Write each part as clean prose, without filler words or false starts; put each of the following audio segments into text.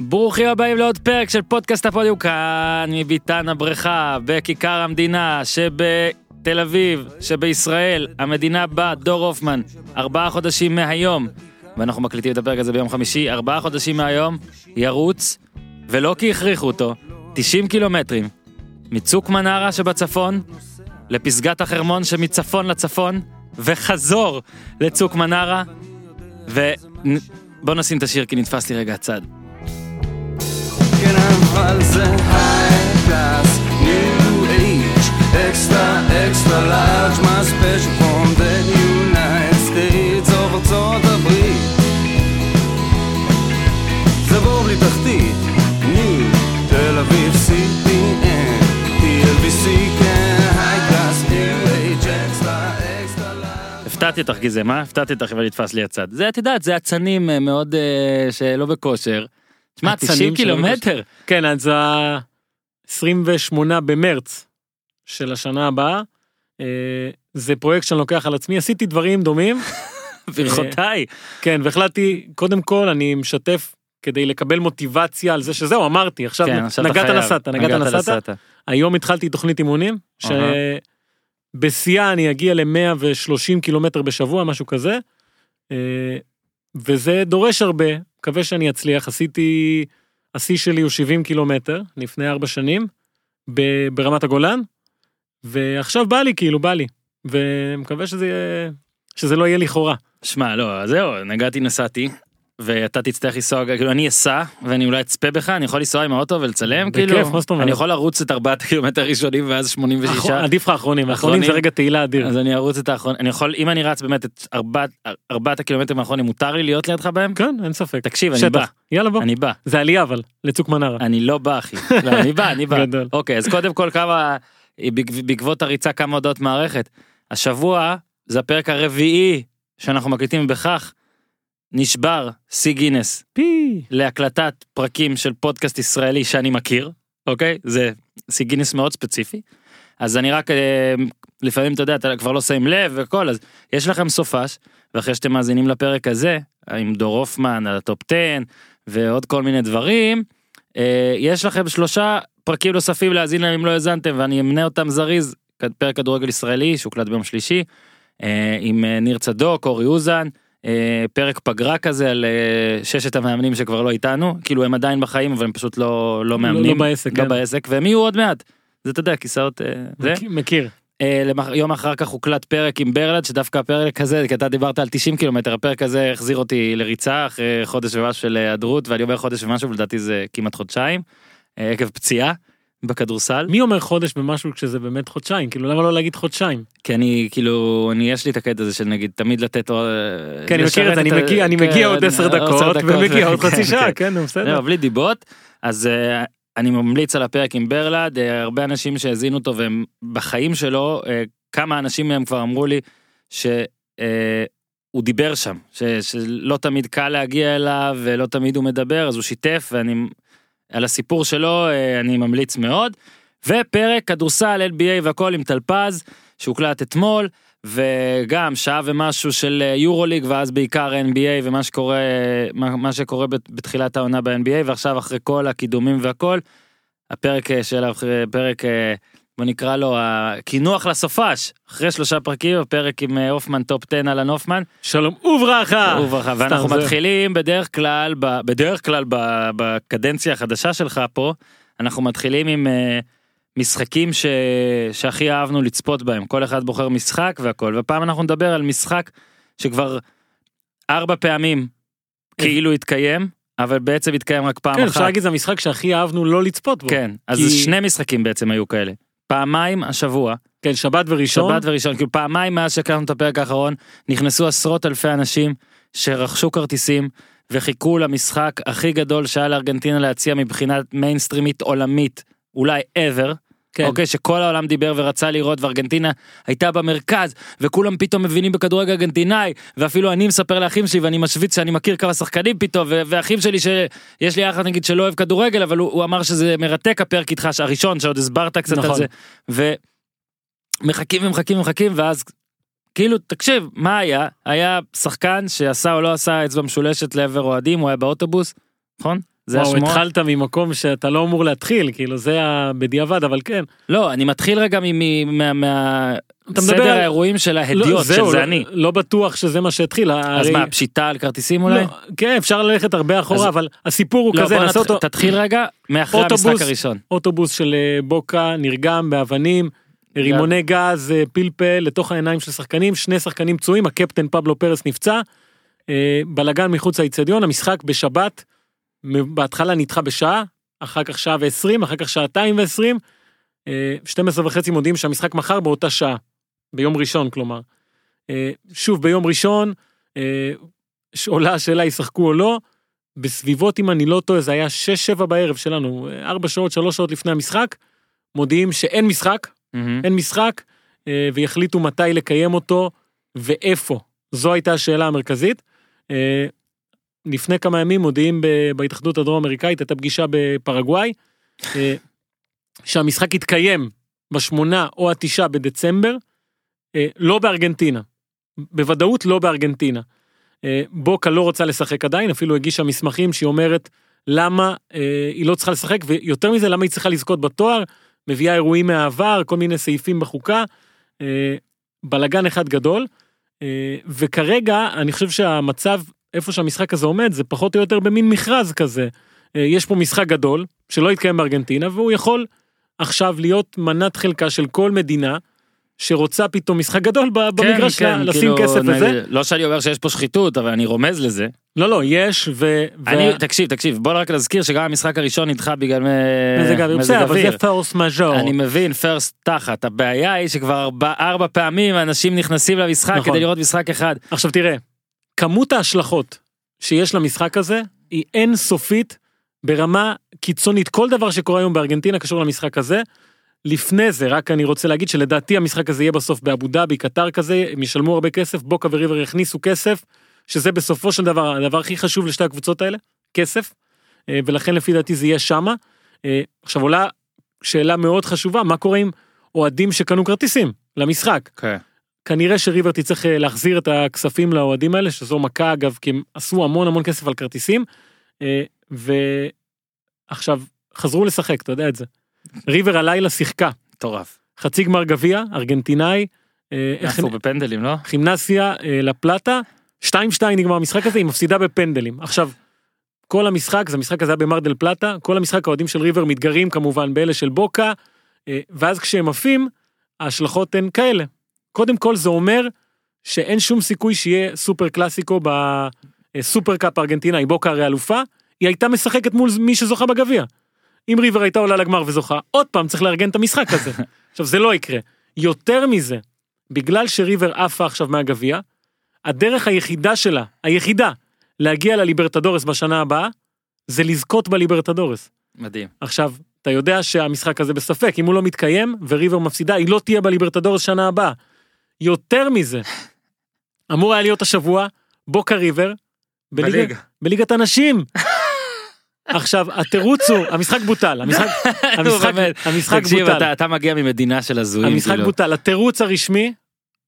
ברוכים הבאים לעוד פרק של פודקאסט הפודיום, כאן מביתן הבריכה, בכיכר המדינה, שבתל אביב, שבישראל, המדינה בה דור הופמן, 4 חודשים מהיום, ואנחנו מקליטים את הפרק הזה ביום חמישי, 4 חודשים מהיום, ירוץ, ולא כי הכריחו אותו, 90 קילומטרים, מצוק מנרה שבצפון, לפסגת החרמון שמצפון לצפון, וחזור לצוק מנרה, ובוא נשים את השיר כי נתפס לי רגע הצד. כן, אבל זה High Class New Age Extra large My special from the United States או ארצות הברית זה בור בלי תחתית New תל אביב CPN TLBC כן High Class New Age Extra large הפתעתי אותך גזם, מה? הפתעתי אותך אבל נתפס לי הצד זה, את יודעת, זה עצנים מאוד שלא בכושר מה, 90 קילומטר? כן, אז 28 במרץ של השנה הבאה, זה פרויקט שאני לוקח על עצמי, עשיתי דברים דומים. ברכותיי. כן, והחלטתי, קודם כל, אני משתף כדי לקבל מוטיבציה על זה, שזהו, אמרתי, עכשיו נגעת נסעת. היום התחלתי תוכנית אימונים, שבשיאה אני אגיע ל-130 קילומטר בשבוע, משהו כזה, וזה דורש הרבה, מקווה שאני אצליח, עשיתי, השיא שלי הוא 70 קילומטר, לפני 4 שנים, ברמת הגולן, ועכשיו בא לי, ומקווה שזה לא יהיה לי חורה. שמע, לא, זהו, נגעתי, נסעתי, ואתה תצטרך לנסוע, כאילו אני אסע, ואני אולי אצפה בך, אני יכול לנסוע עם האוטו ולצלם, כאילו, אני יכול לרוץ את 4 קילומטר הראשונים, ואז 86. עדיף לך האחרונים זה רגע תהילה אדיר. אז אני ארוץ את האחרונים, אני יכול, אם אני רץ באמת את 4 הקילומטרים האחרונים, מותר לי להיות לידך בהם? כן, אין ספק. תקשיב, אני בא. יאללה בוא. אני בא. זה עלייה אבל, לצוק מנרה. אני לא בא, אחי. אני בא. אוקיי, אז קודם כל כמה, בעקבות הריצה כמה הודעות מערכת. השבוע, זה הפרק הרביעי שאנחנו מקליטים בכך. נשבר סי גינס להקלטת פרקים של פודקאסט ישראלי שאני מכיר, אוקיי? זה סי גינס מאוד ספציפי, אז אני רק, לפעמים אתה יודע, אתה כבר לא שמים לב וכל, אז יש לכם סופש, ואחרי שאתם מאזינים לפרק הזה, עם דור הופמן על הטופ 10, ועוד כל מיני דברים, יש לכם 3 פרקים נוספים להאזין להם אם לא האזנתם, ואני אמנה אותם זריז, פרק כדורגל ישראלי, שהוקלט ביום שלישי, עם ניר צדוק, אורי אוזן, פרק פגרה כזה על 6 המאמנים שכבר לא איתנו, כאילו הם עדיין בחיים אבל הם פשוט לא מאמנים, לא בעסק, והם יהיו עוד מעט, זה אתה יודע, כיסאות זה? מכיר. יום אחר כך הוקלט פרק עם ברלד, שדווקא הפרק הזה, כי אתה דיברת על 90 קילומטר, הפרק הזה החזיר אותי לריצה אחרי חודש ומשהו של היעדרות, ואני אומר חודש ומשהו, ולדעתי זה כמעט חודשיים, עקב פציעה. בכדורסל. מי אומר חודש במשהו כשזה באמת חודשיים? כאילו, למה לא להגיד חודשיים? כי אני, כאילו, יש לי את הקטע הזה של נגיד, תמיד לתת... כן, אני מכיר את זה, אני מגיע עוד 10 דקות, ומגיע עוד חצי שעה, כן, בסדר. בלי דיבות, אז אני ממליץ על הפרק עם ברלד, הרבה אנשים שהזינו אותו, והם בחיים שלו, כמה אנשים מהם כבר אמרו לי, שהוא דיבר שם, שלא תמיד קל להגיע אליו, ולא תמיד הוא מדבר, אז הוא שיתף, ואני... על הסיפור שלו אני ממליץ מאוד, ופרק כדורסל NBA והכל עם תלפז, שהוקלט אתמול, וגם שעה ומשהו של יורוליג, ואז בעיקר NBA ומה שקורה, בתחילת העונה ב-NBA, ועכשיו אחרי כל הקידומים והכל, הפרק של הפרק, בוא נקרא לו, הכינוח לסופש, אחרי 3 פרקים, הפרק עם הופמן טופ 10 על הופמן. שלום וברכה. וברכה, ואנחנו מתחילים בדרך כלל, בקדנציה החדשה שלך פה, אנחנו מתחילים עם משחקים שהכי אהבנו לצפות בהם, כל אחד בוחר משחק והכל, ופעם אנחנו נדבר על משחק שכבר 4 פעמים כאילו התקיים, אבל בעצם התקיים רק פעם אחת. כן, אפשר להגיד, זה המשחק שהכי אהבנו לא לצפות בו. כן, אז 2 משחקים בעצם היו כאלה. פעמיים השבוע. כן, שבת וראשון, כאילו פעמיים מאז שקלנו את הפרק האחרון, נכנסו 10,000 אנשים שרכשו כרטיסים, וחיכו למשחק הכי גדול שהיה לארגנטינה להציע מבחינת מיינסטרימית עולמית, אולי ever, אוקיי, שכל העולם דיבר ורצה לראות, וארגנטינה הייתה במרכז, וכולם פתאום מבינים בכדורגל ארגנטינאי, ואפילו אני מספר לאחים שלי, ואני משוויץ שאני מכיר כמה שחקנים פתאום, ואחים שלי שיש לי אחת נגיד שלא אוהב כדורגל, אבל הוא אמר שזה מרתק הפרק איתך, הראשון שעוד הסברת קצת על זה, ומחכים ומחכים ומחכים, ואז כאילו, תקשיב, מה היה? היה שחקן שעשה או לא עשה אצבע משולשת לעבר אוהדים, הוא היה באוטובוס, נכון? זה השמועה. וואו, התחלת ממקום שאתה לא אמור להתחיל, כאילו זה בדיעבד, אבל כן. לא, אני מתחיל רגע מהסדר האירועים של ההדיעות, שזה אני. לא בטוח שזה מה שהתחיל. אז מה, פשיטה על כרטיסים אולי? כן, אפשר ללכת הרבה אחורה, אבל הסיפור הוא כזה, נעשה אותו. תתחיל רגע מאחרי המשחק הראשון. אוטובוס של בוקה, נרגם באבנים, רימוני גז, פלפל, לתוך העיניים של שחקנים, שני שחקנים פצועים, הקפטן פאבלו פרס נפצע, בלגן מחוץ האיצטדיון, המשחק בשבת, בהתחלה נדחה בשעה, אחר כך שעה ו-20, אחר כך שעתיים ו-20, 12:30 מודיעים שהמשחק מחר באותה שעה, ביום ראשון כלומר. שוב ביום ראשון, עולה השאלה ישחקו או לא, בסביבות אם אני לא טועה, זה היה 6-7 בערב שלנו, 4 שעות, 3 שעות לפני המשחק, מודיעים שאין משחק, אין משחק, ויחליטו מתי לקיים אותו, ואיפה. זו הייתה השאלה המרכזית. לפני כמה ימים מודיעים בהתאחדות הדרום-אמריקאית, הייתה פגישה בפרגוואי, שהמשחק התקיים ב8 או 9 בדצמבר, לא בארגנטינה. בוודאות לא בארגנטינה. בוקה לא רוצה לשחק עדיין, אפילו הגישה מסמכים שהיא אומרת למה היא לא צריכה לשחק, ויותר מזה למה היא צריכה לזכות בתואר, מביאה אירועים מהעבר, כל מיני סעיפים בחוקה, בלגן אחד גדול, וכרגע אני חושב שהמצב, איפה שהמשחק הזה עומד, זה פחות או יותר במין מכרז כזה. יש פה משחק גדול, שלא יתקיים בארגנטינה, והוא יכול עכשיו להיות מנת חלקה של כל מדינה, שרוצה פתאום משחק גדול במגרש, לשים כסף לזה. לא שאני אומר שיש פה שחיתות, אבל אני רומז לזה. לא, לא, יש, תקשיב, בוא רק להזכיר שגם המשחק הראשון נדחה בגלל מזג אוויר. אבל זה פורס מז'ור. אני מבין, פורס תחת. הבעיה היא שכבר 4 פעמים אנשים נכנסים למשחק כדי לראות משחק אחד. עכשיו תראה, כמות ההשלכות שיש למשחק הזה, היא אינסופית ברמה קיצונית. כל דבר שקורה היום בארגנטינה קשור למשחק הזה. לפני זה, רק אני רוצה להגיד שלדעתי המשחק הזה יהיה בסוף באבו דאבי, קטר כזה, הם ישלמו הרבה כסף, בוקה וריבר הכניסו כסף, שזה בסופו של דבר, הדבר הכי חשוב לשתי הקבוצות האלה, כסף, ולכן לפי דעתי זה יהיה שמה. עכשיו עולה שאלה מאוד חשובה, מה קורה עם אוהדים שקנו כרטיסים למשחק? כנראה שריבר תצטרך להחזיר את הכספים לאוהדים האלה, שזו מכה אגב, כי הם עשו המון כסף על כרטיסים, ועכשיו חזרו לשחק, אתה יודע את זה. ריבר הלילה שיחקה. טורף. חצי גמר גביע, ארגנטינאי. נעשו בפנדלים, לא? חימנסיה לפלטה. 2-2 נגמר המשחק הזה, היא מפסידה בפנדלים. עכשיו, כל המשחק, זה משחק הזה במרדל פלטה, כל המשחק האוהדים של ריבר מתגרים כמובן באלה של בוקה, ואז כשהם עפים, ההשלכות הן כאלה. קודם כל זה אומר שאין שום סיכוי שיהיה סופר קלאסיקו בסופר קאפ ארגנטינאי, בוקה הרי אלופה, היא הייתה משחקת מול מי שזוכה בגביע. אם ריבר הייתה עולה לגמר וזוכה, עוד פעם צריך לארגן את המשחק הזה. עכשיו, זה לא יקרה. יותר מזה, בגלל שריבר עפה עכשיו מהגביע, הדרך היחידה שלה, להגיע לליברטדורס בשנה הבאה, זה לזכות בליברטדורס. מדהים. עכשיו, אתה יודע שהמשחק הזה בספק, אם הוא לא מתקיים, וריבר מפסידה, היא לא תהיה בליברטדורס שנה הבאה. יותר מזה, אמור היה להיות השבוע, בוקה ריבר, בליגת הנשים. עכשיו, התירוץ הוא, המשחק בוטל, המשחק תקשיב, בוטל. אתה מגיע ממדינה של הזויים. המשחק כאילו. בוטל, התירוץ הרשמי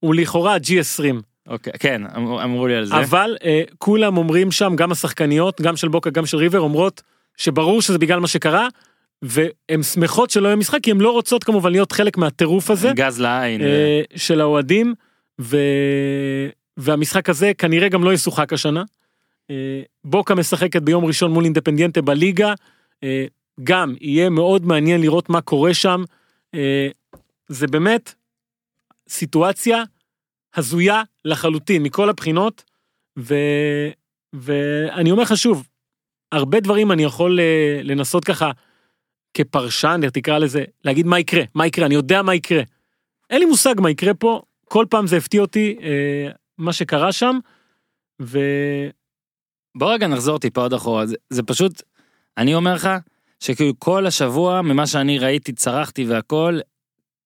הוא לכאורה ה-G20. אוקיי, כן, אמרו לי על זה. אבל כולם אומרים שם, גם השחקניות, גם של בוקה, גם של ריבר, אומרות שברור שזה בגלל מה שקרה, והן שמחות שלא יהיה משחק, כי הן לא רוצות כמובן להיות חלק מהטירוף הזה. גז לעין. של האוהדים, והמשחק הזה כנראה גם לא ישוחק השנה. בוקה משחקת ביום ראשון מול אינדפנדינטה בליגה, גם יהיה מאוד מעניין לראות מה קורה שם, זה באמת סיטואציה הזויה לחלוטין, מכל הבחינות, ואני אומר חשוב, הרבה דברים אני יכול לנסות ככה, כפרשן, תקרא לזה, להגיד מה יקרה, אני יודע מה יקרה, אין לי מושג מה יקרה פה, כל פעם זה הפתיע אותי, מה שקרה שם, בוא רגע נחזור טיפה עוד אחורה, זה פשוט, אני אומר לך, שכאילו כל השבוע, ממה שאני ראיתי, צרחתי והכל,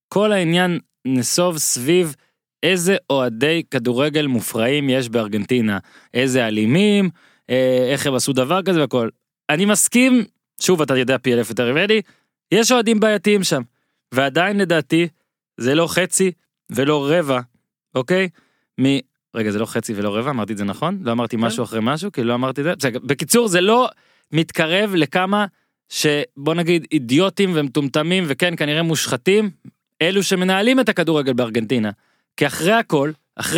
כל העניין נסוב סביב איזה אוהדי כדורגל מופרעים יש בארגנטינה, איזה אלימים, איך הם עשו דבר כזה והכל. אני מסכים, שוב אתה יודע פי אלף יותר רבדי, יש אוהדים בעייתיים שם, ועדיין לדעתי, זה לא חצי ולא רבע, אוקיי? רגע, זה לא חצי ולא רבע, אמרתי את זה נכון? לא אמרתי משהו אחרי משהו, כי לא אמרתי את זה. בקיצור, זה לא מתקרב לכמה שבוא נגיד אידיוטים ומטומטמים וכן כנראה מושחתים, אלו שמנהלים את הכדורגל בארגנטינה. כי אחרי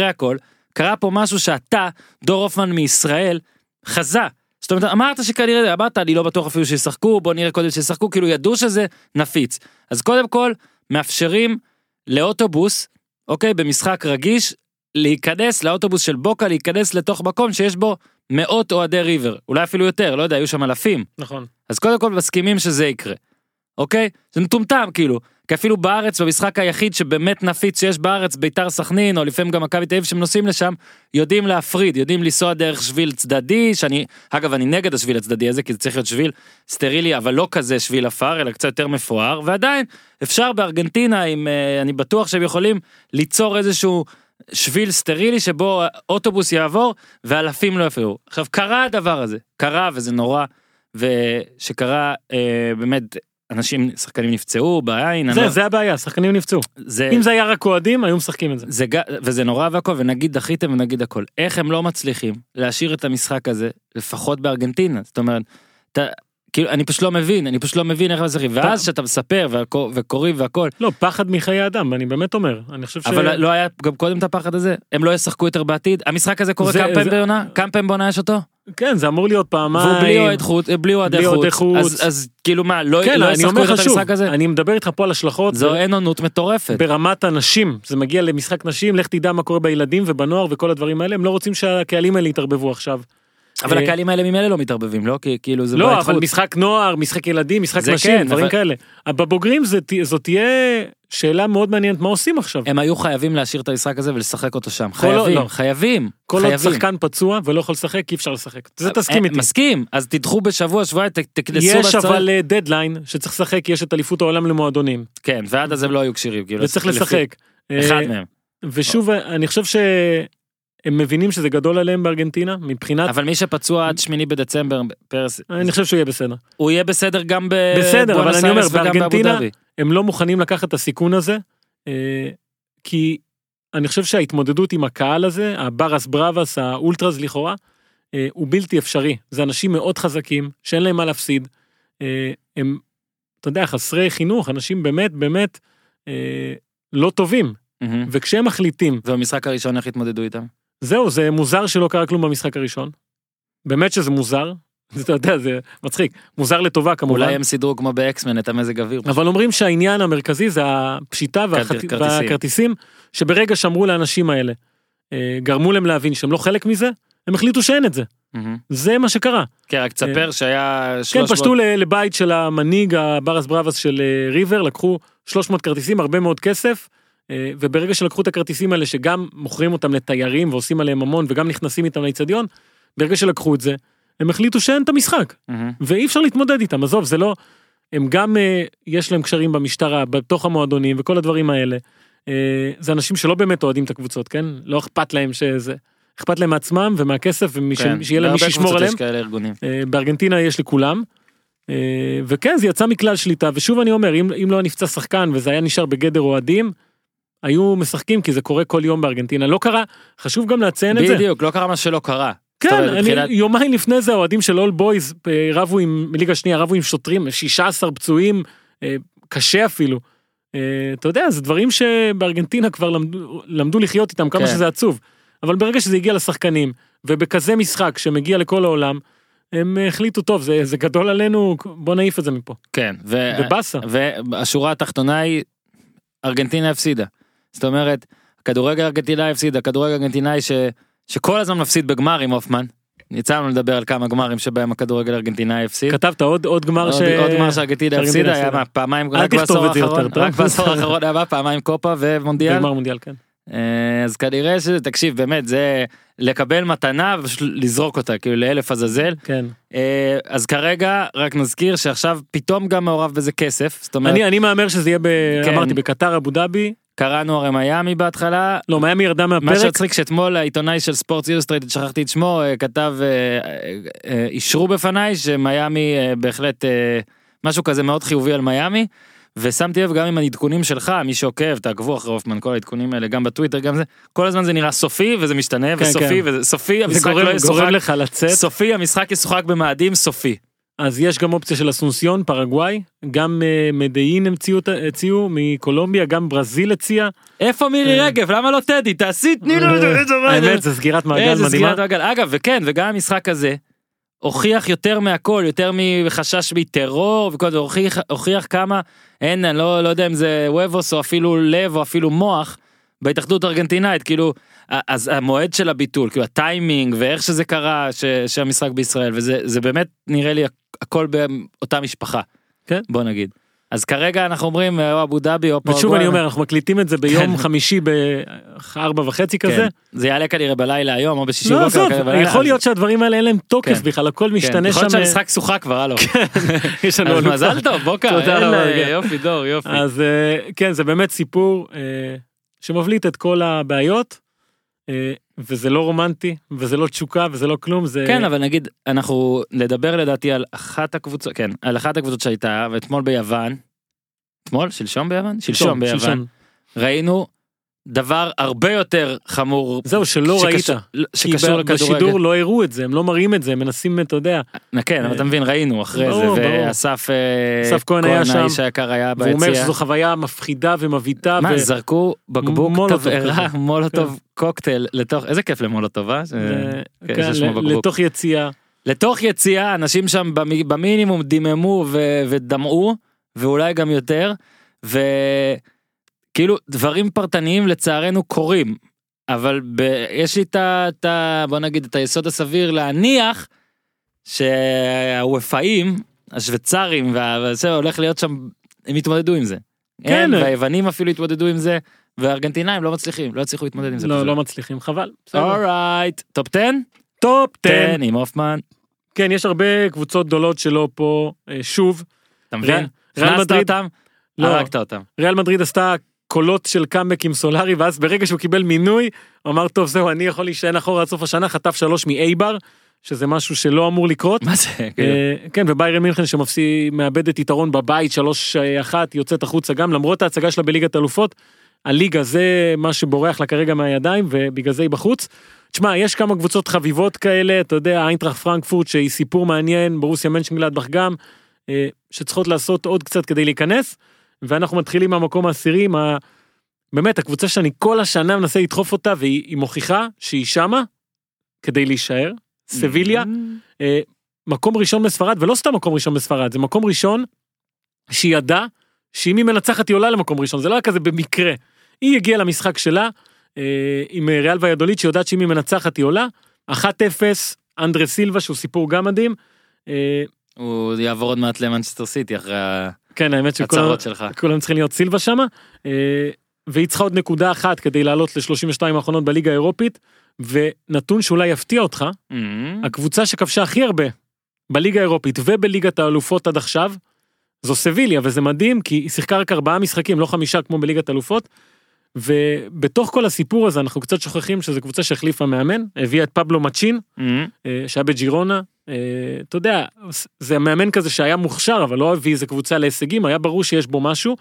הכל, קרה פה משהו שאתה, דור הופמן מישראל, חזה. זאת אומרת, אמרת שכנראה, אמרת, אני לא בטוח אפילו שישחקו, בוא נראה קודם שישחקו, כאילו ידעו שזה נפיץ. אז קודם כל, מאפשרים לאוטובוס, אוקיי, במשחק רגיש, להיכנס לאוטובוס של בוקה, להיכנס לתוך מקום שיש בו מאות אוהדי ריבר, אולי אפילו יותר, לא יודע, היו שם אלפים. נכון. אז קודם כל מסכימים שזה יקרה. אוקיי? זה מטומטם, כאילו. כי אפילו בארץ, במשחק היחיד שבאמת נפיץ שיש בארץ, ביתר סכנין, או לפעמים גם מכבי תל אביב שנוסעים לשם, יודעים להפריד, יודעים לנסוע דרך שביל צדדי, אגב, אני נגד השביל הצדדי הזה, כי זה צריך להיות שביל סטרילי, אבל לא כזה שביל אפר, אלא קצת יותר מפואר, ועדיין אפשר בארגנטינה, אני בטוח שהם יכולים ליצור איזשהו שביל סטרילי, שבו אוטובוס יעבור, ואלפים לא יפעו. עכשיו, קרה הדבר הזה, קרה, וזה נורא, ושקרה, באמת, אנשים, שחקנים נפצעו בעין. זה הבעיה, שחקנים נפצעו. אם זה היה רק אוהדים, היו משחקים את זה. וזה נורא והכל, ונגיד דחיתם ונגיד הכל. איך הם לא מצליחים להשאיר את המשחק הזה, לפחות בארגנטינה? זאת אומרת, אני פשוט לא מבין איך מצליחים. ואז שאתה מספר וקוראים והכל. לא, פחד מחיי אדם, אני באמת אומר. אבל לא היה גם קודם את הפחד הזה? הם לא ישחקו יותר בעתיד? המשחק הזה קורה כמה פעמים בעונה? כמה פעמים בעונה יש אותו? כן, זה אמור להיות פעמיים. והוא בלי עוד איכות. אז כאילו מה, לא ישחקו את המשחק הזה? אני מדבר איתך פה על השלכות. זו עונות מטורפת. ברמת הנשים, זה מגיע למשחק נשים, לך תדע מה קורה בילדים ובנוער וכל הדברים האלה, הם לא רוצים שהקהלים האלה יתערבבו עכשיו. אבל הקהלים האלה ממילא לא מתערבבים, לא? כי כאילו זה לא, אבל משחק נוער, משחק ילדים, משחק נשים, דברים כאלה. בבוגרים זאת תהיה שאלה מאוד מעניינת, מה עושים עכשיו? הם היו חייבים להשאיר את המשחק הזה ולשחק אותו שם. חייבים. כל עוד שחקן פצוע ולא יכול לשחק, אי אפשר לשחק. זה תסכים איתי. מסכים, אז תדחו בשבוע, שבועיים, תכנסו לצורך. יש אבל דדליין שצריך לשחק, יש את אליפות העולם למועדונים. כן, ועד אז הם לא היו קשירים. וצריך לשחק. אחד מהם. ושוב, אני חושב ש הם מבינים שזה גדול עליהם בארגנטינה, מבחינת אבל מי שפצוע עד 8 בדצמבר, פרס אני חושב שהוא יהיה בסדר. הוא יהיה בסדר גם בסדר, אבל אני אומר, בארגנטינה הם לא מוכנים לקחת את הסיכון הזה, כי אני חושב שההתמודדות עם הקהל הזה, הברס בראבס, האולטרס לכאורה, הוא בלתי אפשרי. זה אנשים מאוד חזקים, שאין להם מה להפסיד. הם, אתה יודע, חסרי חינוך, אנשים באמת, באמת לא טובים. וכשהם מחליטים והמשחק הראשון איך התמודדו איתם? זהו, זה מוזר שלא קרה כלום במשחק הראשון. באמת שזה מוזר. אתה יודע, זה מצחיק. מוזר לטובה כמובן. אולי הם סידרו כמו באקסמן את המזג אוויר. אבל אומרים שהעניין המרכזי זה הפשיטה והכרטיסים, שברגע שאמרו לאנשים האלה, גרמו להם להבין שהם לא חלק מזה, הם החליטו שאין את זה. זה מה שקרה. כן, רק תספר שהיה כן, פשטו לבית של המנהיג הברס בראבס של ריבר, לקחו 300 כרטיסים, הרבה מאוד כסף. וברגע שלקחו את הכרטיסים האלה, שגם מוכרים אותם לתיירים, ועושים עליהם המון, וגם נכנסים איתם לאצטדיון, ברגע שלקחו את זה, הם החליטו שאין את המשחק, ואי אפשר להתמודד איתם, עזוב, זה לא, הם גם, יש להם קשרים במשטרה, בתוך המועדונים, וכל הדברים האלה, זה אנשים שלא באמת אוהדים את הקבוצות, כן? לא אכפת להם שזה, אכפת להם מעצמם, ומהכסף, ושיהיה להם מי שישמור עליהם, בארגנטינה יש לכולם, וכן, זה יצא מכלל שליטה, ושוב אני אומר, אם לא נפצע שחקן, וזה היה נשאר בגדר אוהדים, היו משחקים, כי זה קורה כל יום בארגנטינה. לא קרה, חשוב גם להציין את זה. בדיוק, לא קרה מה שלא קרה. כן, יומיים לפני זה, האוהדים של אול בויז, רבו עם, ליגה שנייה, רבו עם שוטרים, 16 פצועים, קשה אפילו. אתה יודע, זה דברים שבארגנטינה כבר למדו לחיות איתם, כמה שזה עצוב. אבל ברגע שזה הגיע לשחקנים, ובכזה משחק שמגיע לכל העולם, הם החליטו טוב, זה גדול עלינו, בוא נעיף את זה מפה. כן. ובאסה. והשורה התחתונה היא, ארגנטינה הפסידה. זאת אומרת, הכדורגל הארגנטינאי הפסיד, הכדורגל הארגנטינאי שכל הזמן מפסיד בגמר עם הופמן, יצאנו לדבר על כמה גמרים שבהם הכדורגל הארגנטינאי הפסיד. כתבת עוד גמר שהארגנטינה הפסידה, היה מה, פעמיים, רק בעשור האחרון היה מה, פעמיים קופה ומונדיאל. וגמר מונדיאל, כן. אז כנראה שתקשיב, באמת, זה לקבל מתנה ולזרוק אותה, כאילו לאלף עזאזל. כן. אז כרגע רק נזכיר שעכשיו פתאום גם מעורב בזה כסף, זאת אומרת אני מאמר שזה יהיה, אמרתי, בקטר, אבו דאבי. קראנו הרי מיימי בהתחלה. לא, מיימי ירדה מהפרק. מה שצריק שאתמול העיתונאי של ספורט אילוסטרייטד, שכחתי את שמו, כתב, אישרו בפניי שמיימי בהחלט משהו כזה מאוד חיובי על מיימי, ושמתי לב גם עם העדכונים שלך, מי שעוקב, תעקבו אחרי הופמן, כל העדכונים האלה, גם בטוויטר, גם זה, כל הזמן זה נראה סופי, וזה משתנה, וסופי, המשחק לא ישוחק. סופי, המשחק ישוחק במאדים, סופי. אז יש גם אופציה של אסונסיון, פרגוואי, גם מדיין הציעו מקולומביה, גם ברזיל הציעה. איפה מירי רגב? למה לא תדי? תעשי, תני לו את זה. האמת, זה סגירת מעגל מדהימה. אגב, וכן, וגם המשחק הזה, הוכיח יותר מהכל, יותר מחשש מטרור, וכל זה, הוכיח כמה, אין, אני לא יודע אם זה וויבוס, או אפילו לב, או אפילו מוח, בהתאחדות ארגנטינאית, כאילו, אז המועד של הביטול, כאילו הטיימינג, ואיך שזה קרה, שהמשחק בישראל, וזה באמת נראה לי הכל באותה משפחה. כן? בוא נגיד. אז כרגע אנחנו אומרים, או אבו דאבי, או פרגוואי. ושוב אני אומר, אנחנו מקליטים את זה ביום חמישי, ב-4:30 כזה. זה יעלה כנראה בלילה היום, או בשישי בוקר. יכול להיות שהדברים האלה אין להם תוקף בכלל, הכל משתנה שם. יכול להיות שהמשחק שוחה כבר, הלו. אז מזל טוב, בוקר. יופי, דור, יופי. אז כן, זה באמת סיפור שמבליט את כל הבעיות, וזה לא רומנטי, וזה לא תשוקה, וזה לא כלום, זה... כן, אבל נגיד, אנחנו נדבר לדעתי על אחת הקבוצות, כן, על אחת הקבוצות שהייתה, ואתמול ביוון, אתמול? שלשום ביוון? שלשום ביוון. ראינו דבר הרבה יותר חמור... זהו, שלא ראית. שקשור לכדורגל. בשידור לא הראו את זה, הם לא מראים את זה, הם מנסים, אתה יודע. כן, אבל אתה מבין, ראינו אחרי זה, ואסף... אסף כהן היה שם. האיש היקר היה ביציאה. והוא אומר שזו חוויה מפחידה ומביטה. מה, זרקו בקבוק תבערה, מולוטוב קוקטייל, לתוך... איזה כיף למולוטוב, אה? כן, לתוך יציאה. לתוך יציאה, אנשים שם במינימום דיממו ודמעו, ואולי גם יותר, ו... כאילו, דברים פרטניים לצערנו קורים, אבל יש לי בוא נגיד, את היסוד הסביר להניח שהאופאים, השוויצרים, הולך להיות שם, הם יתמודדו עם זה. כן. והיוונים אפילו יתמודדו עם זה, והארגנטינאים לא מצליחים, לא הצליחו להתמודד עם זה. לא, לא מצליחים, חבל. אורייט, טופ 10? טופ 10 עם הופמן. כן, יש הרבה קבוצות גדולות שלא פה, שוב. אתה מבין? הכנסת אותם, הרגת אותם. ריאל מדריד עשתה קולות של קאמבק עם סולארי, ואז ברגע שהוא קיבל מינוי, הוא אמר, טוב, זהו, אני יכול להישען אחורה עד סוף השנה, חטף 3 מאייבר, שזה משהו שלא אמור לקרות. מה זה? כן, וביירן מינכן שמאבדת יתרון בבית, 3-1, יוצאת החוצה גם, למרות ההצגה שלה בליגת אלופות, הליגה זה מה שבורח לה כרגע מהידיים, ובגלל זה היא בחוץ. תשמע, יש כמה קבוצות חביבות כאלה, אתה יודע, איינטראכט פרנקפורט, שהיא סיפור מעניין, ברוסיה מנשנגלדבך גם, שצריכות לעשות עוד קצת כדי להיכנס. ואנחנו מתחילים מהמקום העשירי, באמת הקבוצה שאני כל השנה מנסה לדחוף אותה, והיא מוכיחה שהיא שמה, כדי להישאר, סביליה, מקום ראשון בספרד, ולא סתם מקום ראשון בספרד, זה מקום ראשון שהיא ידעה, שהיא מנצחת היא עולה למקום ראשון, זה לא היה כזה במקרה, היא הגיעה למשחק שלה, עם ריאל ויאדוליד, שהיא יודעת שהיא מנצחת היא עולה, 1-0, אנדרס סילבה, שהוא סיפור גם מדהים, הוא יעבור עוד מעט למנשסטר סיטי אחרי הצהרות שלך. כולם צריכים להיות סילבה שם, והיא צריכה עוד נקודה אחת כדי לעלות ל-32 האחרונות בליגה האירופית, ונתון שאולי יפתיע אותך, הקבוצה שכבשה הכי הרבה בליגה האירופית ובליגת האלופות עד עכשיו, זו סביליה, וזה מדהים, כי היא שיחקה רק 4 משחקים, לא 5 כמו בליגת האלופות, ובתוך כל הסיפור הזה אנחנו קצת שוכחים שזו קבוצה שהחליפה מאמן, הביאה את פאבלו מצ'ין, שהיה בג'ירונה, אתה יודע, זה המאמן כזה שהיה מוכשר, אבל לא הביא איזה קבוצה להישגים, היה ברור שיש בו משהו,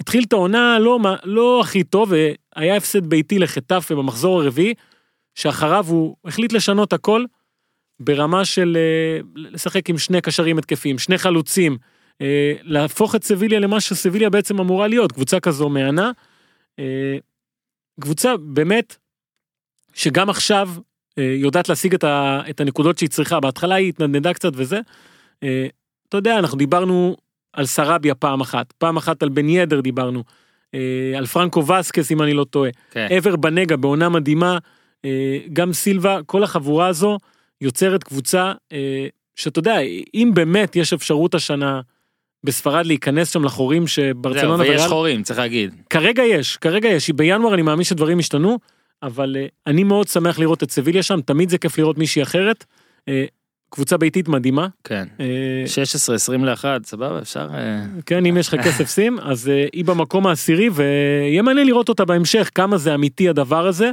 התחיל את העונה לא הכי טוב, היה הפסד ביתי לחטף במחזור הרביעי, שאחריו הוא החליט לשנות הכל, ברמה של לשחק עם 2 קשרים התקפיים, 2 חלוצים, להפוך את סביליה למה שסביליה בעצם אמורה להיות, קבוצה כזו מענה, קבוצה באמת, שגם עכשיו, יודעת להשיג את הנקודות שהיא צריכה, בהתחלה היא התנדנדה קצת וזה, אתה יודע, אנחנו דיברנו על סרביה פעם אחת על בן ידר דיברנו, על פרנקו וסקס אם אני לא טועה, עבר בנגע בעונה מדהימה, גם סילבה, כל החבורה הזו יוצרת קבוצה, שאתה יודע, אם באמת יש אפשרות השנה בספרד להיכנס שם לחורים שברצלונה ויש חורים, צריך להגיד. כרגע יש, בינואר אני מאמין שדברים השתנו, אבל אני מאוד שמח לראות את סביליה שם, תמיד זה כיף לראות מישהי אחרת, קבוצה ביתית מדהימה. כן, 16-21, סבבה, אפשר? כן, אם יש לך כסף שים, אז היא במקום העשירי, ויהיה מעניין לראות אותה בהמשך, כמה זה אמיתי הדבר הזה,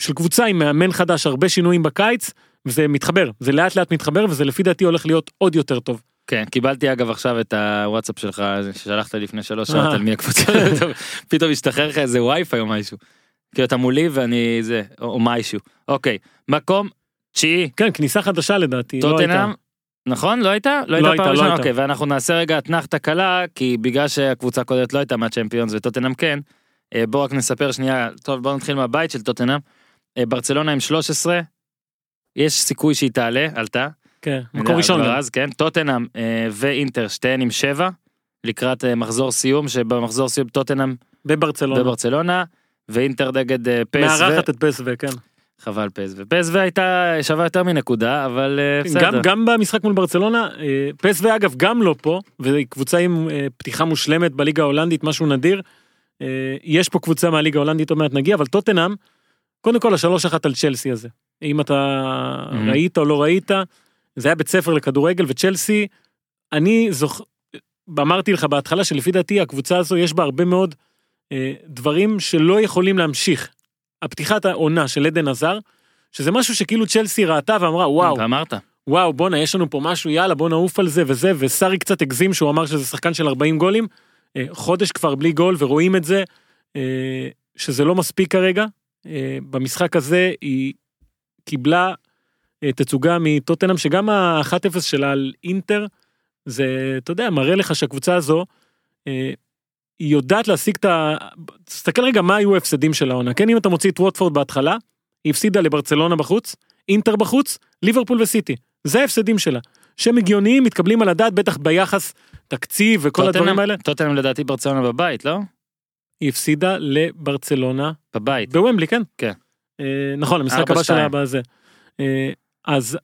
של קבוצה עם מאמן חדש, הרבה שינויים בקיץ, וזה מתחבר, זה לאט לאט מתחבר, וזה לפי דעתי הולך להיות עוד יותר טוב. כן, קיבלתי אגב עכשיו את הוואטסאפ שלך, ששלחת לפני 3 שעות, על מי הקבוצה, פתאום השתחרר לך איזה וואי-פיי או משהו. כי אתה מולי ואני זה, או משהו. אוקיי, מקום 9. כן, כניסה חדשה לדעתי. טוטנהאם, נכון? לא הייתה? לא הייתה פעם ראשונה, אוקיי, ואנחנו נעשה רגע תנחת קלה, כי בגלל שהקבוצה קודמת לא הייתה מהצ'מפיונס וטוטנהאם כן, בואו רק נספר שנייה, טוב, בואו נתחיל מהבית של טוטנהאם, ברצלונה עם 13, יש סיכוי שהיא תעלה, עלתה, כן, מקום ראשון, כן, טוטנהאם ואינטר, שתיהן עם 7, לקראת מחזור סיום, שבמחזור סיום טוטנהאם בברצלונה, ואינטר דגד פסו. מארחת את פסו, כן. חבל פסו. פסו הייתה שווה יותר מנקודה, אבל בסדר. גם במשחק מול ברצלונה, פסו אגב גם לא פה, וקבוצה עם פתיחה מושלמת בליגה ההולנדית, משהו נדיר, יש פה קבוצה מהליגה ההולנדית, אומרת נגיע, אבל טוטנהאם, קודם כל ה3-1 על צ'לסי הזה. אם אתה ראית או לא ראית, זה היה בית ספר לכדורגל, וצ'לסי, אני זוכר, אמרתי לך בהתחלה שלפי דעתי הקבוצה הזו יש בה הרבה מאוד דברים שלא יכולים להמשיך. הפתיחת העונה של עדן עזר, שזה משהו שכאילו צ'לסי ראתה ואמרה, וואו, בונה, יש לנו פה משהו, יאללה, בוא נעוף על זה וזה, וסרי קצת הגזים שהוא אמר שזה שחקן של 40 גולים, חודש כבר בלי גול, ורואים את זה, שזה לא מספיק כרגע. במשחק הזה היא קיבלה תצוגה מטוטנהאם, שגם ה-1-0 שלה על אינטר, זה, אתה יודע, מראה לך שהקבוצה הזו, היא יודעת להשיג את ה... תסתכל רגע מה היו ההפסדים של העונה, כן? אם אתה מוציא את ווטפורד בהתחלה, היא הפסידה לברצלונה בחוץ, אינטר בחוץ, ליברפול וסיטי. זה ההפסדים שלה. שהם הגיוניים, מתקבלים על הדעת, בטח ביחס תקציב וכל הדברים האלה. טוטנהאם לדעתי ברצלונה בבית, לא? היא הפסידה לברצלונה... בבית. בוומבלי, כן? כן. נכון, המשחק הבא שלה הבא הזה. אז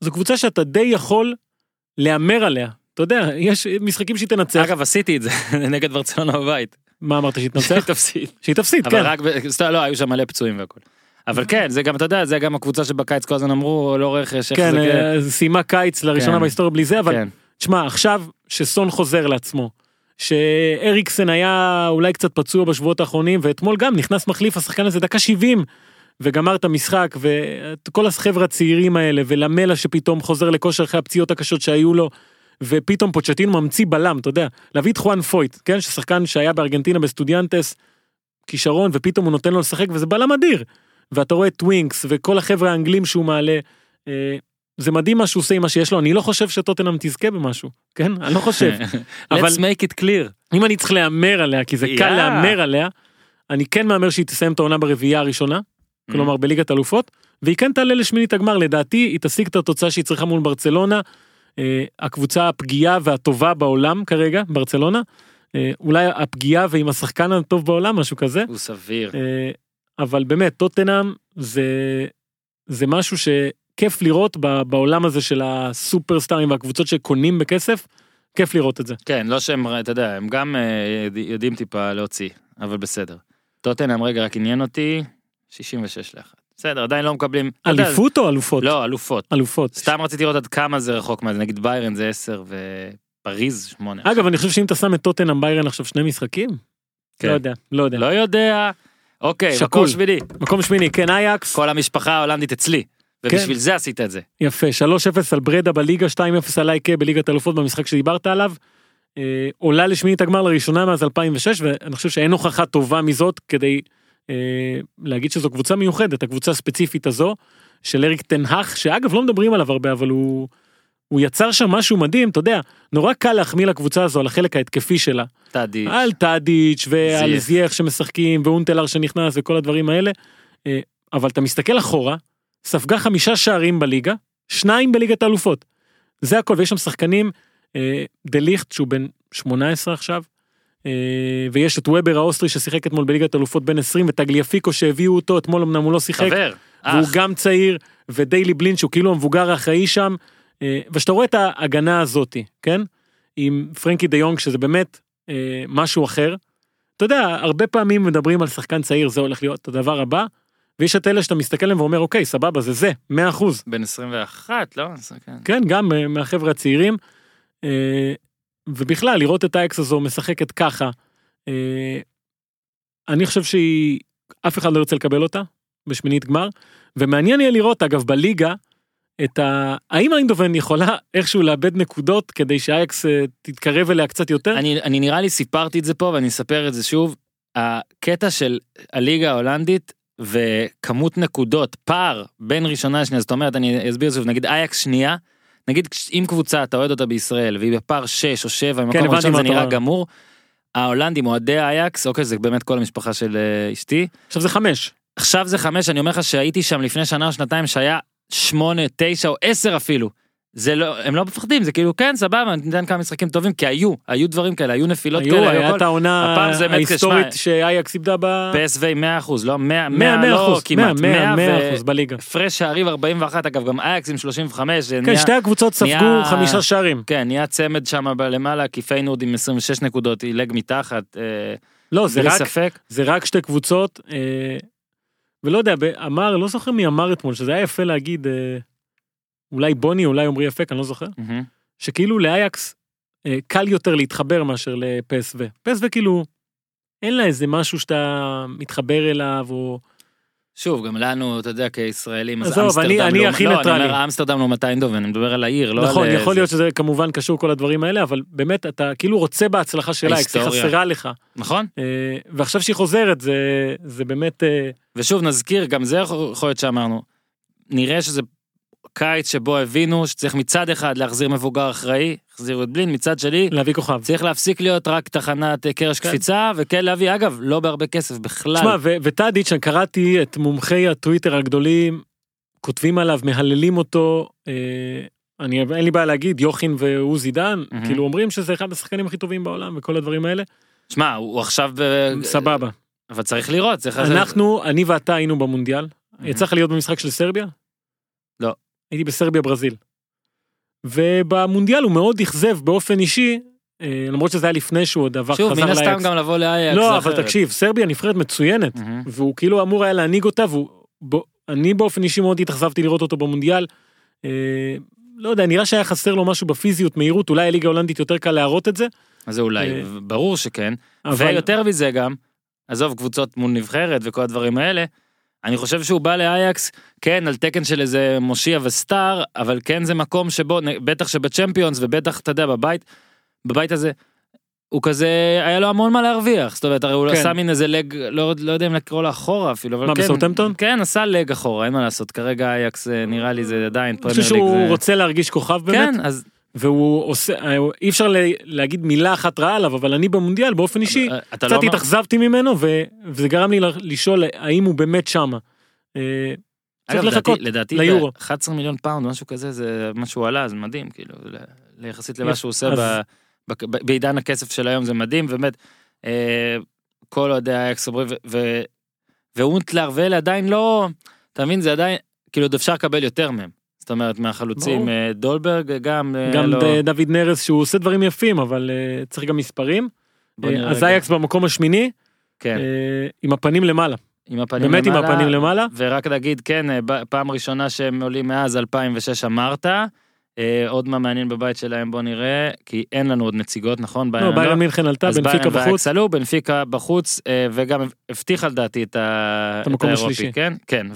זו קבוצה שאתה די יכול לאמר עליה. אתה יודע, יש משחקים שהיא תנצח. אגב, עשיתי את זה, נגד ברצלונה בבית. מה אמרת, שהיא תנצח? שהיא תפסיד. שהיא תפסיד, כן. אבל רק, לא, היו שם מלא פצועים והכל. אבל כן, זה גם, אתה יודע, זה גם הקבוצה שבקיץ כל הזמן אמרו, לא רכש, איך זה כן. כן, סיימה קיץ לראשונה בהיסטוריה בלי זה, אבל, תשמע, עכשיו שסון חוזר לעצמו, שאריקסן היה אולי קצת פצוע בשבועות האחרונים, ואתמול גם נכנס מחליף, השחקן הזה דקה 70, וגמר את המשחק, וכל החבר'ה הצעירים האלה, ולמלה שפתאום חוזר לכושר אחרי הפציעות הקשות שהיו לו, ופתאום פוצ'טינו ממציא בלם, אתה יודע, להביא את חואן פויט, כן, ששחקן שהיה בארגנטינה בסטודיאנטס, כישרון, ופתאום הוא נותן לו לשחק, וזה בלם אדיר, ואתה רואה את ווינקס, וכל החבר'ה האנגלים שהוא מעלה, זה מדהים מה שהוא עושה עם מה שיש לו, אני לא חושב שטוטנהאם תזכה במשהו, כן, אני לא חושב, אבל... Let's make it clear. אם אני צריך להאמר עליה, כי זה קל להאמר עליה, אני כן מאמר שהיא תסיים את העונה ברביעייה הראשונה, כלומר בליגת אלופות, והיא כן תעלה לשמינית הגמר, לדעתי, היא תשיג את התוצאה שהיא צריכה מול ברצלונה, הקבוצה הפגיעה והטובה בעולם כרגע, ברצלונה, אולי הפגיעה ועם השחקן הטוב בעולם, משהו כזה. הוא סביר. אבל באמת, טוטנהאם זה משהו שכיף לראות בעולם הזה של הסופרסטארים והקבוצות שקונים בכסף, כיף לראות את זה. כן, לא שהם, אתה יודע, הם גם יודעים טיפה להוציא, אבל בסדר. טוטנהאם רגע רק עניין אותי, 66-1. בסדר, עדיין לא מקבלים... אליפות או אלופות? לא, אלופות. סתם רציתי לראות עד כמה זה רחוק מה זה, נגיד ביירן זה 10 ופריז 8. אגב, אני חושב שאם אתה שם את טוטנהאם ביירן עכשיו 2 משחקים? לא יודע. אוקיי, מקום שמיני. מקום שמיני, כן, אייאקס. כל המשפחה ההולנדית אצלי, ובשביל זה עשית את זה. יפה, 3-0 על ברדה בליגה, 2-0 על אייקה בליגת אלופות במשחק שדיברת עליו. עולה לשמינית הגמר לראשונה מאז 2006, ואני חושב שאין הוכחה טובה מזאת כדי להגיד שזו קבוצה מיוחדת, הקבוצה הספציפית הזו, של אריק תנהך, שאגב לא מדברים עליו הרבה, אבל הוא יצר שם משהו מדהים, אתה יודע, נורא קל להחמיא לקבוצה הזו על החלק ההתקפי שלה. תאדיץ'. על תאדיץ' ועל זייך שמשחקים, ואונטלר שנכנס וכל הדברים האלה, אבל אתה מסתכל אחורה, ספגה 5 שערים בליגה, 2 בליגת האלופות. זה הכל, ויש שם שחקנים, דליכט שהוא בן 18 עכשיו, ויש את וובר האוסטרי ששיחק אתמול בליגת אלופות בין 20, ותגליאפיקו שהביאו אותו, אתמול אמנם הוא לא שיחק, והוא גם צעיר, ודיילי בלין שהוא כאילו המבוגר האחראי שם, ושאתה רואה את ההגנה הזאת, כן? עם פרנקי דה יונג, שזה באמת משהו אחר, אתה יודע, הרבה פעמים מדברים על שחקן צעיר, זה הולך להיות הדבר הבא, ויש את אלה שאתה מסתכל להם ואומר, אוקיי, סבבה, זה, 100%. בין 21, לא? כן, גם מהחבר'ה הצעירים, ובכלל, לראות את האקס הזו משחקת ככה, אני חושב שאף אחד לא ירצה לקבל אותה, בשמינית גמר, ומעניין יהיה לראות, אגב, בליגה, האם אינדובן יכולה איכשהו לאבד נקודות, כדי שהאקס תתקרב אליה קצת יותר? אני נראה לי סיפרתי את זה פה, ואני אספר את זה שוב, הקטע של הליגה ההולנדית, וכמות נקודות, פער בין ראשונה לשנייה, זאת אומרת, אני אסביר שוב, נגיד אייאקס שנייה, נגיד, אם קבוצה, אתה אוהד אותה בישראל, והיא בפער 6 או 7, במקום הראשון זה נראה גמור, ההולנדים, אוהדי האייקס, אוקיי, זה באמת כל המשפחה של אשתי. עכשיו זה 5. עכשיו זה 5, אני אומר לך שהייתי שם לפני שנה או שנתיים, שהיה 8, 9 או 10 אפילו. זה לא, הם לא מפחדים, זה כאילו, כן, סבבה, ניתן כמה משחקים טובים, כי היו דברים כאלה, היו נפילות כאלה. היה את העונה ההיסטורית שאייאקס איבדה PSV 100%, לא, 100 לא כמעט, 100% בליגה. פרש שערים 41, אגב, גם אייאקס עם 35. כן, שתי הקבוצות ספגו 5 שערים. כן, נהיה צמד שם למעלה, כי פיינורד עם 26 נקודות, הילג מתחת. לא, זה רק שתי קבוצות, ולא יודע, אמר, לא זוכר מי אמר אתמול, שזה היה יפה להגיד, אולי בוני, אולי אומרי יפה, אני לא זוכר, שכאילו לאייקס קל יותר להתחבר מאשר לפסו. פסו כאילו, אין לה איזה משהו שאתה מתחבר אליו, או... שוב, גם לנו, אתה יודע, כישראלים, אז אמסטרדם לא 200 דוב, אני מדבר על העיר, לא על... נכון, יכול להיות שזה כמובן קשור כל הדברים האלה, אבל באמת, אתה כאילו רוצה בהצלחה של אייקס, היא חסרה לך. נכון. ועכשיו שהיא חוזרת, זה באמת... ושוב, נזכיר, גם זה יכול להיות שאמרנו, נראה שזה קיץ שבו הבינו שצריך מצד אחד להחזיר מבוגר אחראי, החזירו את בלין, מצד שלי, להביא כוכב. צריך להפסיק להיות רק תחנת קרש קפיצה, וכן להביא, אגב, לא בהרבה כסף בכלל. תשמע, ותעדית שקראתי את מומחי הטוויטר הגדולים, כותבים עליו, מהללים אותו, אין לי בעיה להגיד, יוכין ועוזי דן, כאילו אומרים שזה אחד השחקנים הכי טובים בעולם, וכל הדברים האלה. תשמע, הוא עכשיו... סבבה. אבל צריך לראות. אנחנו, אני ואתה היינו במונדיאל, צריך להיות במשחק של סרביה? לא. הייתי בסרביה ברזיל. ובמונדיאל הוא מאוד יחזב באופן אישי, למרות שזה היה לפני שהוא עוד עבר חזר לאייקס. שוב, מן הסתם גם לבוא לאייקס. לא, אבל תקשיב, סרביה נבחרת מצוינת, והוא כאילו אמור היה להניג אותה, ואני באופן אישי מאוד התאכזבתי לראות אותו במונדיאל. לא יודע, נראה שהיה חסר לו משהו בפיזיות, מהירות, אולי הליגה ההולנדית יותר קל להראות את זה. אז זה אולי, ברור שכן. ויותר מזה גם, עזוב קבוצות מול נבחרת וכל הדברים האלה, אני חושב שהוא בא לאייקס, כן, על תקן של איזה מושיע וסטאר, אבל כן זה מקום שבו, בטח שבצ'מפיונס, ובטח, אתה יודע, בבית הזה, הוא כזה, היה לו המון מה להרוויח, זאת אומרת, הרי הוא עשה מין איזה לג, לא יודע אם לקרוא לה אחורה אפילו, מה, בסאות'המפטון? כן, עשה לג אחורה, אין מה לעשות, כרגע אייקס נראה לי זה עדיין פרמייר ליג. אני חושב שהוא רוצה להרגיש כוכב באמת, והוא עושה, אי אפשר להגיד מילה אחת רעה עליו, אבל אני במונדיאל באופן אישי, קצת התאכזבתי ממנו, וזה גרם לי לשאול האם הוא באמת שם. צריך לחכות ליורו. 11 מיליון פאונד, משהו כזה, זה משהו עלה, זה מדהים, כאילו, ליחסית למה שהוא עושה בעידן הכסף של היום, זה מדהים, באמת, כל אוהדי האייקס, ואונטלר ואלה עדיין לא, אתה מבין, זה עדיין, כאילו, אפשר לקבל יותר מהם. זאת אומרת, מהחלוצים, דולברג, גם דוד נרס, שהוא עושה דברים יפים, אבל צריך גם מספרים. אז אייקס במקום השמיני, עם הפנים למעלה. באמת עם הפנים למעלה. ורק להגיד, כן, פעם ראשונה שהם עולים מאז 2006 אמרת, עוד מה מעניין בבית שלהם, בוא נראה, כי אין לנו עוד נציגות, נכון? לא, ביירן מינכן עלתה, בנפיקה בחוץ. אז בנפיקה בחוץ, וגם הבטיח על דעתי את האירופי, כן? כן,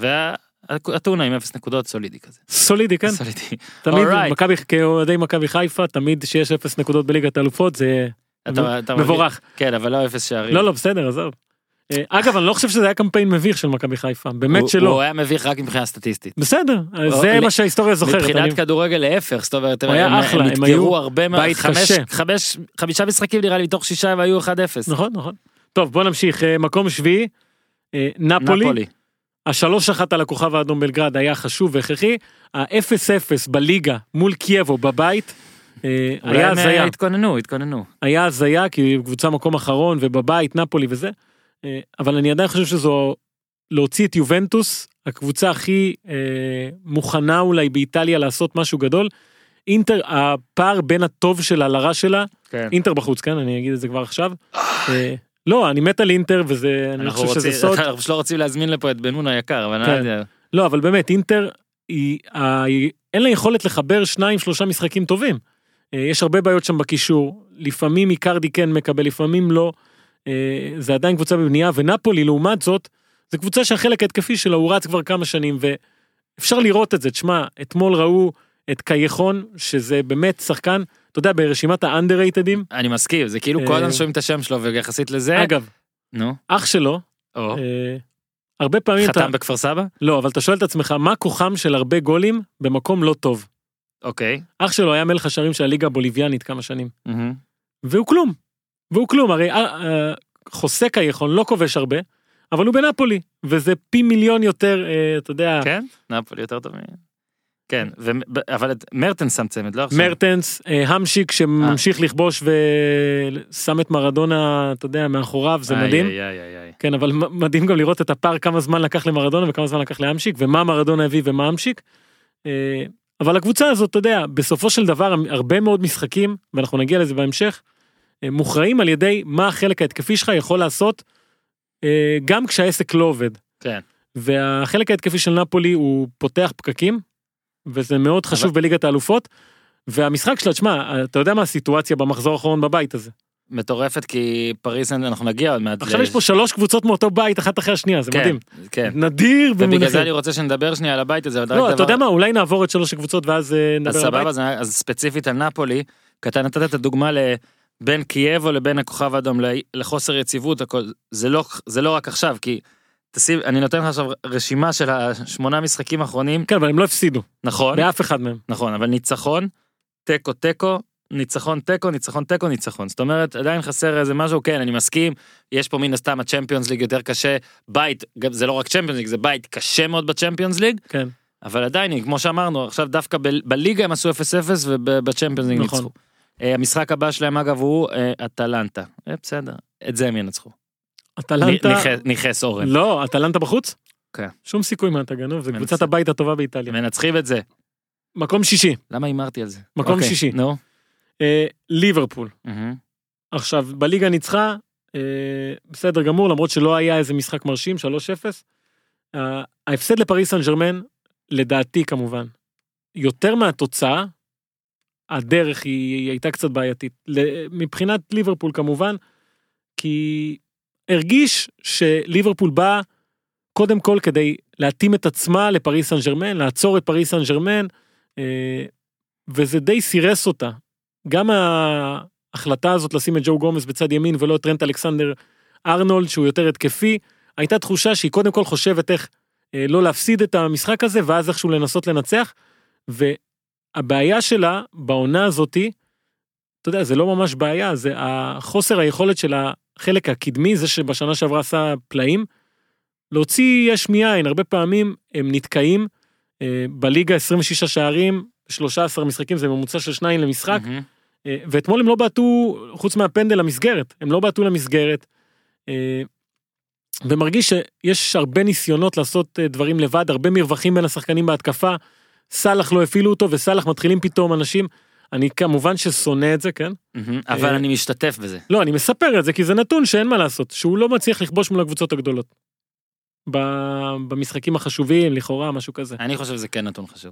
התאונה עם 0 נקודות, סולידי כזה. סולידי, כן? סולידי. תמיד, כעודי מכבי חיפה, תמיד שיש 0 נקודות בליגת האלופות, זה מבורך. כן, אבל לא 0 שערים. לא, בסדר, עזוב. אגב, אני לא חושב שזה היה קמפיין מביך של מכבי חיפה, באמת שלא. הוא היה מביך רק מבחינה סטטיסטית. בסדר, זה מה שההיסטוריה זוכרת. מבחינת כדורגל להפך, זאת אומרת, הם נתגרו הרבה מאוד, 5 משחקים נראה לי מתוך 6 והיו 1-0. נכון. טוב, בוא נמשיך. מקום 7, נאפולי. 3-1 על הכוכב האדום בלגרד היה חשוב והכרחי, 0-0 בליגה מול קייבו בבית, היה הזיה. התכוננו. היה הזיה, כי קבוצה מקום אחרון, ובבית, נאפולי וזה, אבל אני עדיין חושב שזו, להוציא את יובנטוס, הקבוצה הכי מוכנה אולי באיטליה לעשות משהו גדול, אינטר, הפער בין הטוב שלה לרע שלה, אינטר בחוץ, כן, אני אגיד את זה כבר עכשיו, לא, אני מת על אינטר, וזה, אני חושב שזה סוד. אנחנו לא רוצים להזמין לפה את בנון היקר, אבל אני יודע. לא, אבל באמת, אינטר, אין לה יכולת לחבר 2-3 משחקים טובים. יש הרבה בעיות שם בקישור, לפעמים איקרדי כן מקבל, לפעמים לא. זה עדיין קבוצה בבנייה, ונאפולי, לעומת זאת, זה קבוצה שהחלק התקפי שלה, הוא רץ כבר כמה שנים, ואפשר לראות את זה, תשמע, אתמול ראו את קייחון, שזה באמת שחקן, אתה יודע, ברשימת האנדררייטדים. אני מסכים, זה כאילו כל אנשים את השם שלו, ויחסית לזה... אגב, אח שלו, הרבה פעמים... חתם בכפר סבא? לא, אבל אתה שואל את עצמך, מה כוחם של הרבה גולים במקום לא טוב? אוקיי. אח שלו היה מלך השערים של הליגה הבוליביאנית כמה שנים. והוא כלום. הרי חוסה כיכון, לא כובש הרבה, אבל הוא בנאפולי, וזה פי מיליון יותר, אתה יודע... כן, נאפולי יותר טוב. כן, אבל מרטנס שם צמד, לא עכשיו? מרטנס, המשיק שממשיך לכבוש ושם את מרדונה, אתה יודע, מאחוריו, זה מדהים. כן, אבל מדהים גם לראות את הפער, כמה זמן לקח למרדונה וכמה זמן לקח להמשיק, ומה מרדונה הביא ומה המשיק. אבל הקבוצה הזאת, אתה יודע, בסופו של דבר, הרבה מאוד משחקים, ואנחנו נגיע לזה בהמשך, מוכרעים על ידי מה החלק ההתקפי שלך יכול לעשות, גם כשהעסק לא עובד. כן. והחלק ההתקפי של נאפולי הוא פותח פקקים, וזה מאוד חשוב בליגת האלופות, והמשחק שלה, תשמע, אתה יודע מה הסיטואציה במחזור האחרון בבית הזה? מטורפת, כי פריס, אנחנו נגיע עוד מעט. עכשיו יש פה 3 קבוצות מאותו בית, אחת אחרי השנייה, זה מדהים. כן. נדיר במונחים. ובגלל זה אני רוצה שנדבר שנייה על הבית הזה. לא, אתה יודע מה, אולי נעבור את 3 הקבוצות, ואז נדבר על הבית. אז ספציפית על נאפולי, כי אתה נתת את הדוגמה לבין קייבו לבין הכוכב האדום, לחוסר יציבות, זה לא רק עכשיו, כי אני נותן לך עכשיו רשימה של 8 משחקים האחרונים. כן, אבל הם לא הפסידו. נכון. באף אחד מהם. נכון, אבל ניצחון, תיקו, תיקו, ניצחון, תיקו, ניצחון, תיקו, ניצחון. זאת אומרת, עדיין חסר איזה משהו, כן, אני מסכים, יש פה מן הסתם הצ'מפיונס ליג יותר קשה, בית, זה לא רק צ'מפיונס ליג, זה בית קשה מאוד בצ'מפיונס ליג, כן. אבל עדיין, כמו שאמרנו, עכשיו דווקא בליגה הם עשו 0-0 ובצ'מפיונס ליג ניצחו. המשחק הבא שלהם, אגב, הוא אטלנטה. בסדר, את זה הם ינצחו. אטלנטה... ניחס אורן. לא, אטלנטה בחוץ? כן. שום סיכוי מה אתה גנוב, זה קבוצת הבית הטובה באיטליה. מנצחים את זה. מקום שישי. למה אמרתי על זה? מקום שישי. נו. ליברפול. עכשיו, בליגה ניצחה, בסדר גמור, למרות שלא היה איזה משחק מרשים, 3-0. ההפסד לפריס סן ז'רמן, לדעתי כמובן, יותר מהתוצאה, הדרך היא הייתה קצת בעייתית. מבחינת ליברפול כמובן, כי... הרגיש שליברפול בא קודם כל כדי להתאים את עצמה לפריס סן ז'רמן, לעצור את פריס סן ז'רמן, וזה די סירס אותה. גם ההחלטה הזאת לשים את ג'ו גומס בצד ימין ולא את טרנט אלכסנדר ארנולד, שהוא יותר התקפי, הייתה תחושה שהיא קודם כל חושבת איך לא להפסיד את המשחק הזה, ואז איכשהו לנסות לנצח, והבעיה שלה בעונה הזאת, אתה יודע, זה לא ממש בעיה, זה החוסר היכולת של החלק הקדמי, זה שבשנה שעברה עשה פלאים, להוציא יש מיין, הרבה פעמים הם נתקעים, בליגה 26 שערים, 13 משחקים, זה ממוצע של 2 למשחק, ואתמול הם לא באתו, חוץ מהפנדל המסגרת, הם לא באתו למסגרת, ומרגיש שיש הרבה ניסיונות לעשות דברים לבד, הרבה מרווחים בין השחקנים בהתקפה, סלח לא הפעילו אותו, וסלח מתחילים פתאום אנשים, אני כמובן ששונא את זה, כן? אבל אני משתתף בזה. לא, אני מספר את זה, כי זה נתון שאין מה לעשות, שהוא לא מצליח לכבוש מול הקבוצות הגדולות. במשחקים החשובים, לכאורה, משהו כזה. אני חושב שזה כן נתון חשוב.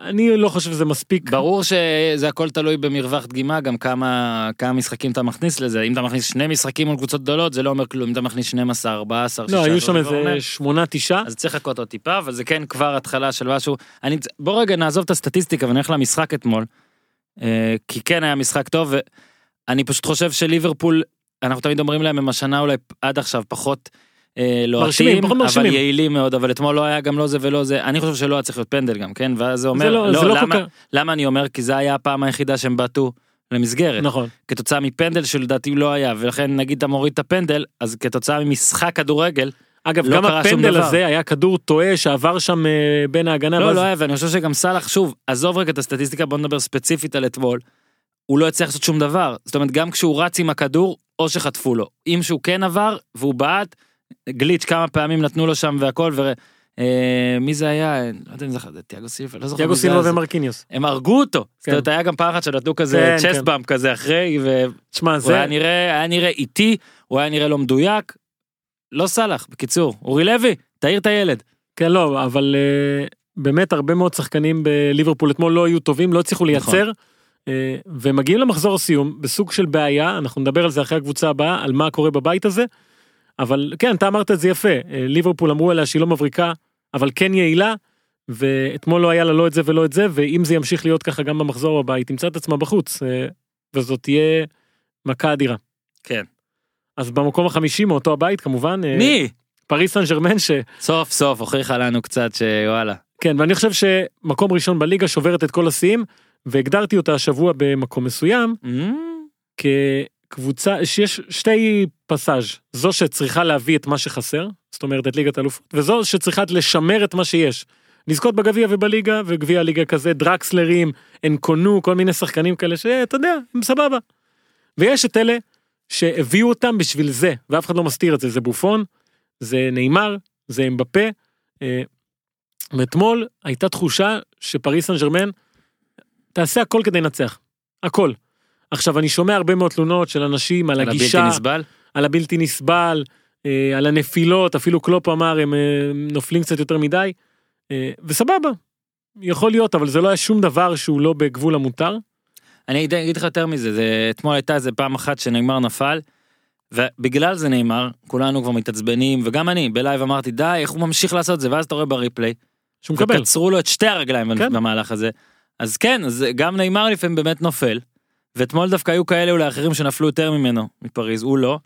אני לא חושב שזה מספיק. ברור שזה הכל תלוי במרווח דגימה, גם כמה משחקים אתה מכניס לזה. אם אתה מכניס 2 משחקים מול קבוצות גדולות, זה לא אומר כלום. אם אתה מכניס 12, 14, 16... לא, היו שם איזה 8-9. אז צריך לחכות עוד טיפה, אבל זה כן כבר התחלה של משהו. בוא רגע נעזוב את הסטטיסטיקה ונלך למשחק אתמול. כי כן היה משחק טוב, ואני פשוט חושב שליברפול, אנחנו תמיד אומרים להם, הם השנה אולי עד עכשיו פחות לוהטים, אבל יעילים מאוד, אבל אתמול לא היה גם לא זה ולא זה, אני חושב שלא היה צריך להיות פנדל גם, כן, ואז זה אומר, לא, למה אני אומר? כי זה היה הפעם היחידה שהם באתו למסגרת, כתוצאה מפנדל שלדעתי לא היה, ולכן נגיד אתה מוריד את הפנדל, אז כתוצאה ממשחק כדורגל, אגב, גם הפנדל הזה היה כדור טועה שעבר שם בין ההגנה. לא, לא, ואני חושב שגם סלח, שוב, עזוב רק את הסטטיסטיקה, בוא נדבר ספציפית על אתמול, הוא לא יצליח לעשות שום דבר, זאת אומרת, גם כשהוא רץ עם הכדור, או שחטפו לו. אם שהוא כן עבר, והוא בעט, גליץ' כמה פעמים נתנו לו שם והכל, מי זה היה? לא יודע אם זכר, זה תיאגו סילבה. תיאגו סילבה ומרקיניוס. הם הרגו אותו. זאת אומרת, היה גם פעם אחת שנתנו כזה צ'סטבאמפ כזה אחרי, הוא היה נראה איטי, הוא היה נראה לא מדויק. לא סלח, בקיצור, אורי לוי, תאיר את הילד. כן, לא, אבל באמת הרבה מאוד שחקנים בליברפול אתמול לא היו טובים, לא הצליחו לייצר, ומגיעים למחזור הסיום, בסוג של בעיה, אנחנו נדבר על זה אחרי הקבוצה הבאה, על מה קורה בבית הזה, אבל כן, אתה אמרת את זה יפה, ליברפול אמרו עליה שהיא לא מבריקה, אבל כן יעילה, ואתמול לא היה לה לא את זה ולא את זה, ואם זה ימשיך להיות ככה גם במחזור הבא, היא תמצא את עצמה בחוץ, וזאת תהיה מכה אדירה. כן. אז במקום ה-50 מאותו הבית, כמובן, פריס סן ז'רמן, סוף סוף הוכיחה לנו קצת שוואלה, כן, ואני חושב שמקום ראשון בליגה שוברת את כל השיאים, והגדרתי אותה השבוע במקום מסוים, כקבוצה, שיש שתי פסאז', זו שצריכה להביא את מה שחסר, זאת אומרת את ליגת האלופות, וזו שצריכה לשמר את מה שיש. לזכות בגביע ובליגה, וגביע הליגה כזה, דרקסלרים, אנקונו, כל מיני שחקנים כאלה, שאתה יודע, הם סבבה. ויש את אלה שהביאו אותם בשביל זה, ואף אחד לא מסתיר את זה, זה בופון, זה נאמר, זה מבפה, ואתמול הייתה תחושה שפריס סן ז'רמן תעשה הכל כדי לנצח, הכל. עכשיו אני שומע הרבה מאוד תלונות של אנשים על הגישה, על הבלתי נסבל, על הנפילות, אפילו קלופ אמר הם נופלים קצת יותר מדי, וסבבה, יכול להיות, אבל זה לא היה שום דבר שהוא לא בגבול המותר. אני אגיד לך יותר מזה, אתמול הייתה זה פעם אחת שנאמר נפל, ובגלל זה נאמר, כולנו כבר מתעצבנים, וגם אני בלייב אמרתי, די, איך הוא ממשיך לעשות זה, ואז אתה רואה בריפלי, וקצרו לו את שתי הרגליים במהלך הזה, אז כן, גם נאמר לפעמים באמת נופל, ואתמול דווקא היו כאלה אולי אחרים שנפלו יותר ממנו, מפריז, הוא לא,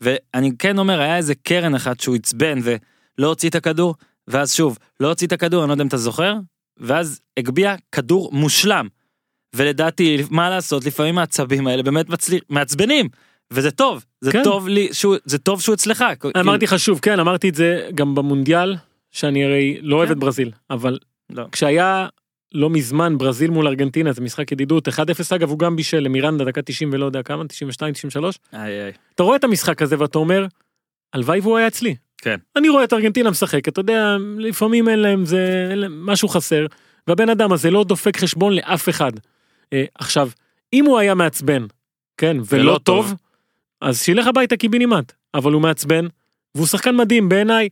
ואני כן אומר, היה איזה קרן אחת שהוא הצבן, ולא הוציא את הכדור, ואז שוב, לא הוציא את הכדור, אני לא יודע אם אתה זוכר, ואז הגביע כדור מושלם, ולדעתי, מה לעשות, לפעמים העצבים האלה באמת מעצבנים, וזה טוב, זה כן. טוב לי, זה טוב שהוא אצלך. אמרתי חשוב, כן, אמרתי את זה גם במונדיאל, שאני הרי לא אוהב את ברזיל, אבל לא. כשהיה לא מזמן ברזיל מול ארגנטינה, זה משחק ידידות, 1-0 אגב, הוא גם בישל למירנדה, דקה 90 ולא יודע כמה, 92, 93. אתה רואה את המשחק הזה ואתה אומר, הלוואי והוא היה אצלי. כן. אני רואה את ארגנטינה משחק, אתה יודע, לפעמים אין להם, זה אין להם, משהו חסר, והבן אדם הזה לא דופק חשבון לאף אחד. עכשיו, אם הוא היה מעצבן, כן, ולא טוב, אז שילך הביתה קיבינימט, אבל הוא מעצבן, והוא שחקן מדהים, בעיניי,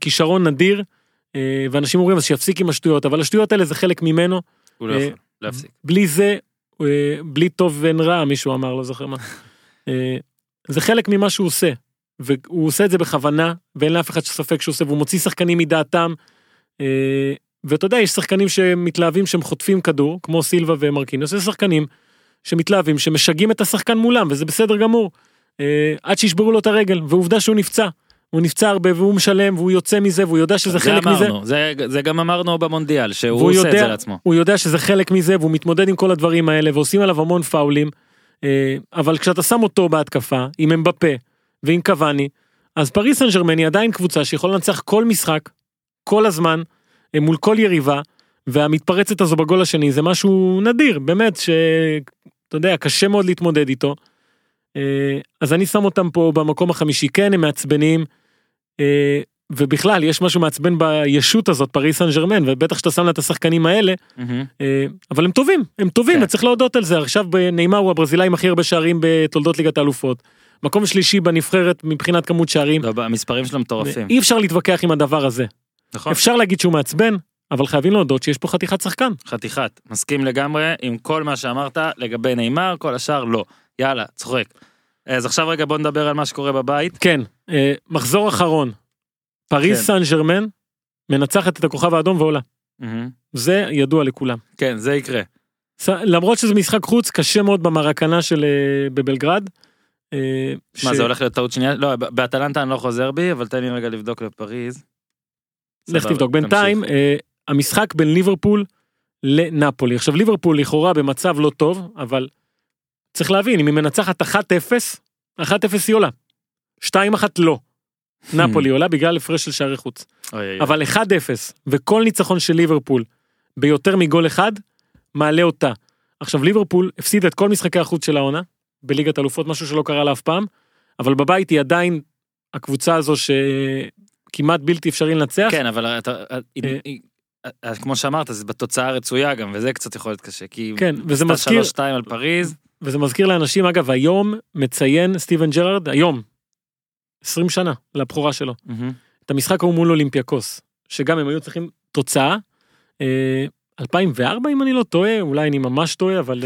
כישרון נדיר, ואנשים אומרים, אז שיפסיק עם השטויות, אבל השטויות האלה זה חלק ממנו, הוא לא יכול להפסיק. בלי זה, בלי טוב ואין רע, מישהו אמר, לא זוכר מה. זה חלק ממה שהוא עושה, והוא עושה את זה בכוונה, ואין לאף אחד שספק שהוא עושה, והוא מוציא שחקנים מדעתם, ואתה יודע, יש שחקנים שמתלהבים, שהם חוטפים כדור, כמו סילבה ומרקינוס, יש שחקנים שמתלהבים, שמשגעים את השחקן מולם, וזה בסדר גמור, עד שישברו לו את הרגל, ועובדה שהוא נפצע. הוא נפצע הרבה, והוא משלם, והוא יוצא מזה, והוא יודע שזה חלק מזה. זה גם אמרנו במונדיאל, שהוא עושה את זה לעצמו. הוא יודע שזה חלק מזה, והוא מתמודד עם כל הדברים האלה, ועושים עליו המון פאולים, אבל כשאתה שם אותו בהתקפה, עם מבפה, ועם קוואני, אז פריס סן ז'רמן היא עדיין קבוצה שיכולה לנצח כל משחק, כל הזמן, מול כל יריבה, והמתפרצת הזו בגול השני, זה משהו נדיר, באמת, שאתה יודע, קשה מאוד להתמודד איתו. אז אני שם אותם פה במקום החמישי, כן, הם מעצבנים, ובכלל יש משהו מעצבן בישות הזאת, פריס סן ז'רמן, ובטח שאתה שם לה את השחקנים האלה, אבל הם טובים, הם טובים, אני צריך להודות על זה, עכשיו נאמר הוא הברזילאי עם הכי הרבה שערים בתולדות ליגת האלופות, מקום שלישי בנבחרת מבחינת כמות שערים, המספרים שלהם מטורפים, אי אפשר להתווכח עם הדבר הזה, אפשר להגיד שהוא מעצבן, אבל חייבים להודות שיש פה חתיכת שחקן. חתיכת, מסכים לגמרי עם כל מה שאמרת לגבי נאמר, כל השאר לא. יאללה, צוחק. אז עכשיו רגע בוא נדבר על מה שקורה בבית. כן, מחזור אחרון. פריס סן ז'רמן מנצחת את הכוכב האדום ועולה. זה ידוע לכולם. כן, זה יקרה. למרות שזה משחק חוץ, קשה מאוד במרקנה של בבלגרד. מה, זה הולך להיות טעות שנייה? לא, באטלנטה אני לא חוזר בי, אבל תן לי רגע לבדוק לפריז. לך תבדוק. בינתיים, המשחק בין ליברפול לנאפולי. עכשיו, ליברפול לכאורה במצב לא טוב, אבל צריך להבין, אם היא מנצחת 1-0, 1-0 היא עולה. 2-1 לא. נאפולי עולה בגלל הפרש של שערי חוץ. אבל 1-0, וכל ניצחון של ליברפול, ביותר מגול אחד, מעלה אותה. עכשיו, ליברפול הפסיד את כל משחקי החוץ של העונה, בליגת אלופות, משהו שלא קרה לה אף פעם, אבל בבית היא עדיין הקבוצה הזו שכמעט בלתי אפשרי לנצח. כן, אבל כמו שאמרת, זה בתוצאה הרצויה גם, וזה קצת יכול להיות קשה, כי היא עשתה 3-2 על פריז. וזה מזכיר לאנשים, אגב, היום מציין סטיבן ג'רארד, היום, 20 שנה, לבחורה שלו. את המשחק הוא מול אולימפיאקוס, שגם הם היו צריכים תוצאה, 2004, אם אני לא טועה, אולי אני ממש טועה, אבל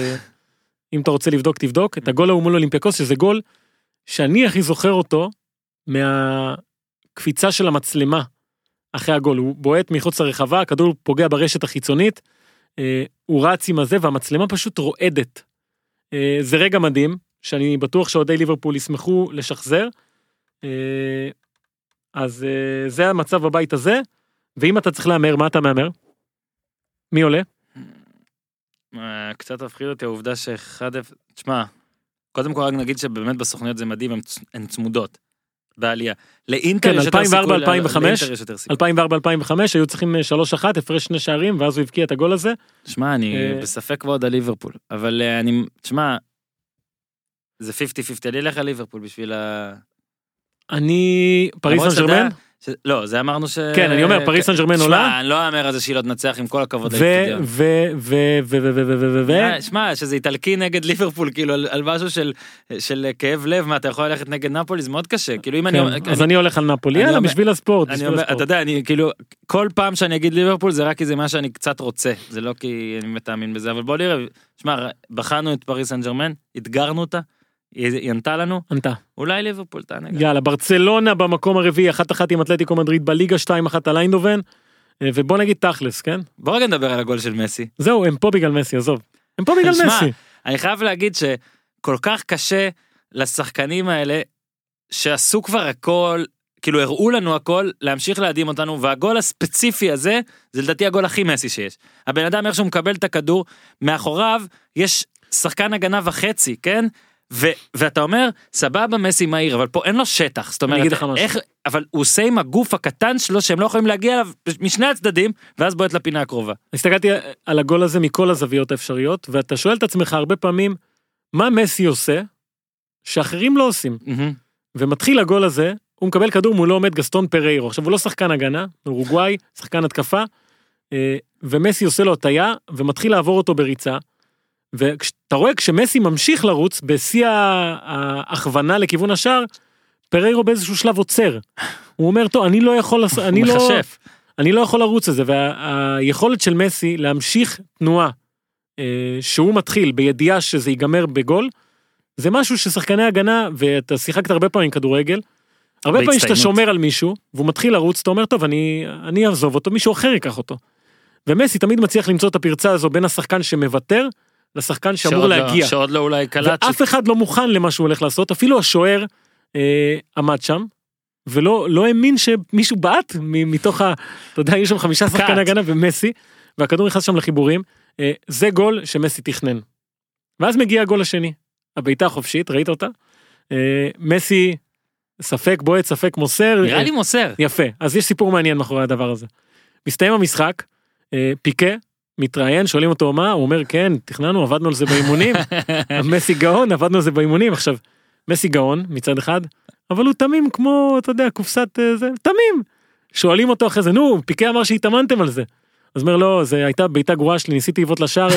אם אתה רוצה לבדוק, תבדוק. את הגול הוא מול אולימפיאקוס, שזה גול שאני הכי זוכר אותו, מהקפיצה של המצלמה, אחרי הגול. הוא בועט מחוץ הרחבה, הכדור פוגע ברשת החיצונית, הוא רץ עם הזה, והמצלמה פשוט רועדת. זה רגע מדהים, שאני בטוח שעודי ליברפול ישמחו לשחזר, אז זה המצב בבית הזה, ואם אתה צריך להמר, מה אתה מאמר? מי עולה? קצת הפחיד אותי העובדה שאחד... תשמע, קודם כל רק נגיד שבאמת בסוכניות זה מדהים, הן צמודות, בעלייה. לאינטר יש יותר סיכוי, לאינטר יש יותר סיכוי. 2004-2005, היו צריכים 3-1, הפרש 2 שערים, ואז הוא הבקיע את הגול הזה. תשמע, אני בספק ועוד על ליברפול, אבל אני, תשמע, זה 50-50, אני אלך על ליברפול בשביל ה... אני... פריס סן ז'רמן? לא, זה אמרנו ש... כן, אני אומר, פריס סן ז'רמן עולה. שמע, אני לא אמר איזה שהיא לא תנצח עם כל הכבוד. שמע, שזה איטלקי נגד ליברפול, כאילו, על משהו של כאב לב, מה, אתה יכול ללכת נגד נאפולי, זה מאוד קשה. אז אני הולך על נאפולי, יאללה, בשביל הספורט. אתה יודע, אני כאילו, כל פעם שאני אגיד ליברפול, זה רק כי זה מה שאני קצת רוצה. זה לא כי אני מתאמין בזה, אבל בוא נראה. שמע, בחנו את פריס סן ז'רמן, התגרנו אותה. היא ענתה לנו? ענתה. אולי ליברפול תענה. יאללה, ברצלונה במקום הרביעי, 1-1 עם אתלטיקו מדריד בליגה, 2-1 על איינדובן, ובוא נגיד תכלס, כן? בוא רגע נדבר על הגול של מסי. זהו, הם פה בגלל מסי, עזוב. הם פה בגלל מסי. שמע, אני חייב להגיד שכל כך קשה לשחקנים האלה, שעשו כבר הכל, כאילו הראו לנו הכל, להמשיך להדהים אותנו, והגול הספציפי הזה, זה לדעתי הגול הכי מסי שיש. הבן אדם איכשהו מקבל את הכדור, מאחוריו יש שחקן הגנה וחצי, כן? ואתה אומר, סבבה מסי מהיר, אבל פה אין לו שטח, זאת אומרת, אבל הוא עושה עם הגוף הקטן שלו, שהם לא יכולים להגיע אליו משני הצדדים, ואז בועט לפינה הקרובה. הסתכלתי על הגול הזה מכל הזוויות האפשריות, ואתה שואל את עצמך הרבה פעמים, מה מסי עושה, שאחרים לא עושים. ומתחיל הגול הזה, הוא מקבל כדור מולו עומד גסטון פריירו, עכשיו הוא לא שחקן הגנה, הוא רוגוואי, שחקן התקפה, ומסי עושה לו הטיה, ומתחיל לעבור אותו בריצה, ואתה רואה כשמסי ממשיך לרוץ, בשיא ההכוונה לכיוון השאר, פריירו באיזשהו שלב עוצר. הוא אומר, טוב, אני לא יכול, אני לא יכול לרוץ לזה, והיכולת של מסי להמשיך תנועה, שהוא מתחיל בידיעה שזה ייגמר בגול, זה משהו ששחקני הגנה, ואתה שיחקת הרבה פעמים כדורגל, הרבה פעמים שאתה שומר על מישהו, והוא מתחיל לרוץ, אתה אומר, טוב, אני אעזוב אותו, מישהו אחר ייקח אותו. ומסי תמיד מצליח למצוא את הפרצה הזו בין השחקן שמוותר, לשחקן שאמור להגיע. שעוד לא אולי קלט. ואף אחד לא מוכן למה שהוא הולך לעשות, אפילו השוער עמד שם, ולא האמין שמישהו בעט מתוך ה... אתה יודע, יש שם 5 שחקן הגנה ומסי, והכדור נכנס שם לחיבורים, זה גול שמסי תכנן. ואז מגיע הגול השני, הבעיטה החופשית, ראית אותה? מסי ספק בועט, ספק מוסר. נראה לי מוסר. יפה, אז יש סיפור מעניין מאחורי הדבר הזה. מסתיים המשחק, פיקה, מתראיין, שואלים אותו מה, הוא אומר, כן, תכננו, עבדנו על זה באימונים, מסי גאון, עבדנו על זה באימונים, עכשיו, מסי גאון מצד אחד, אבל הוא תמים כמו, אתה יודע, קופסת זה, תמים, שואלים אותו אחרי זה, נו, פיקה אמר שהתאמנתם על זה, אז אומר, לא, זה הייתה ביתה גרועה שלי, ניסיתי עיוות לשער,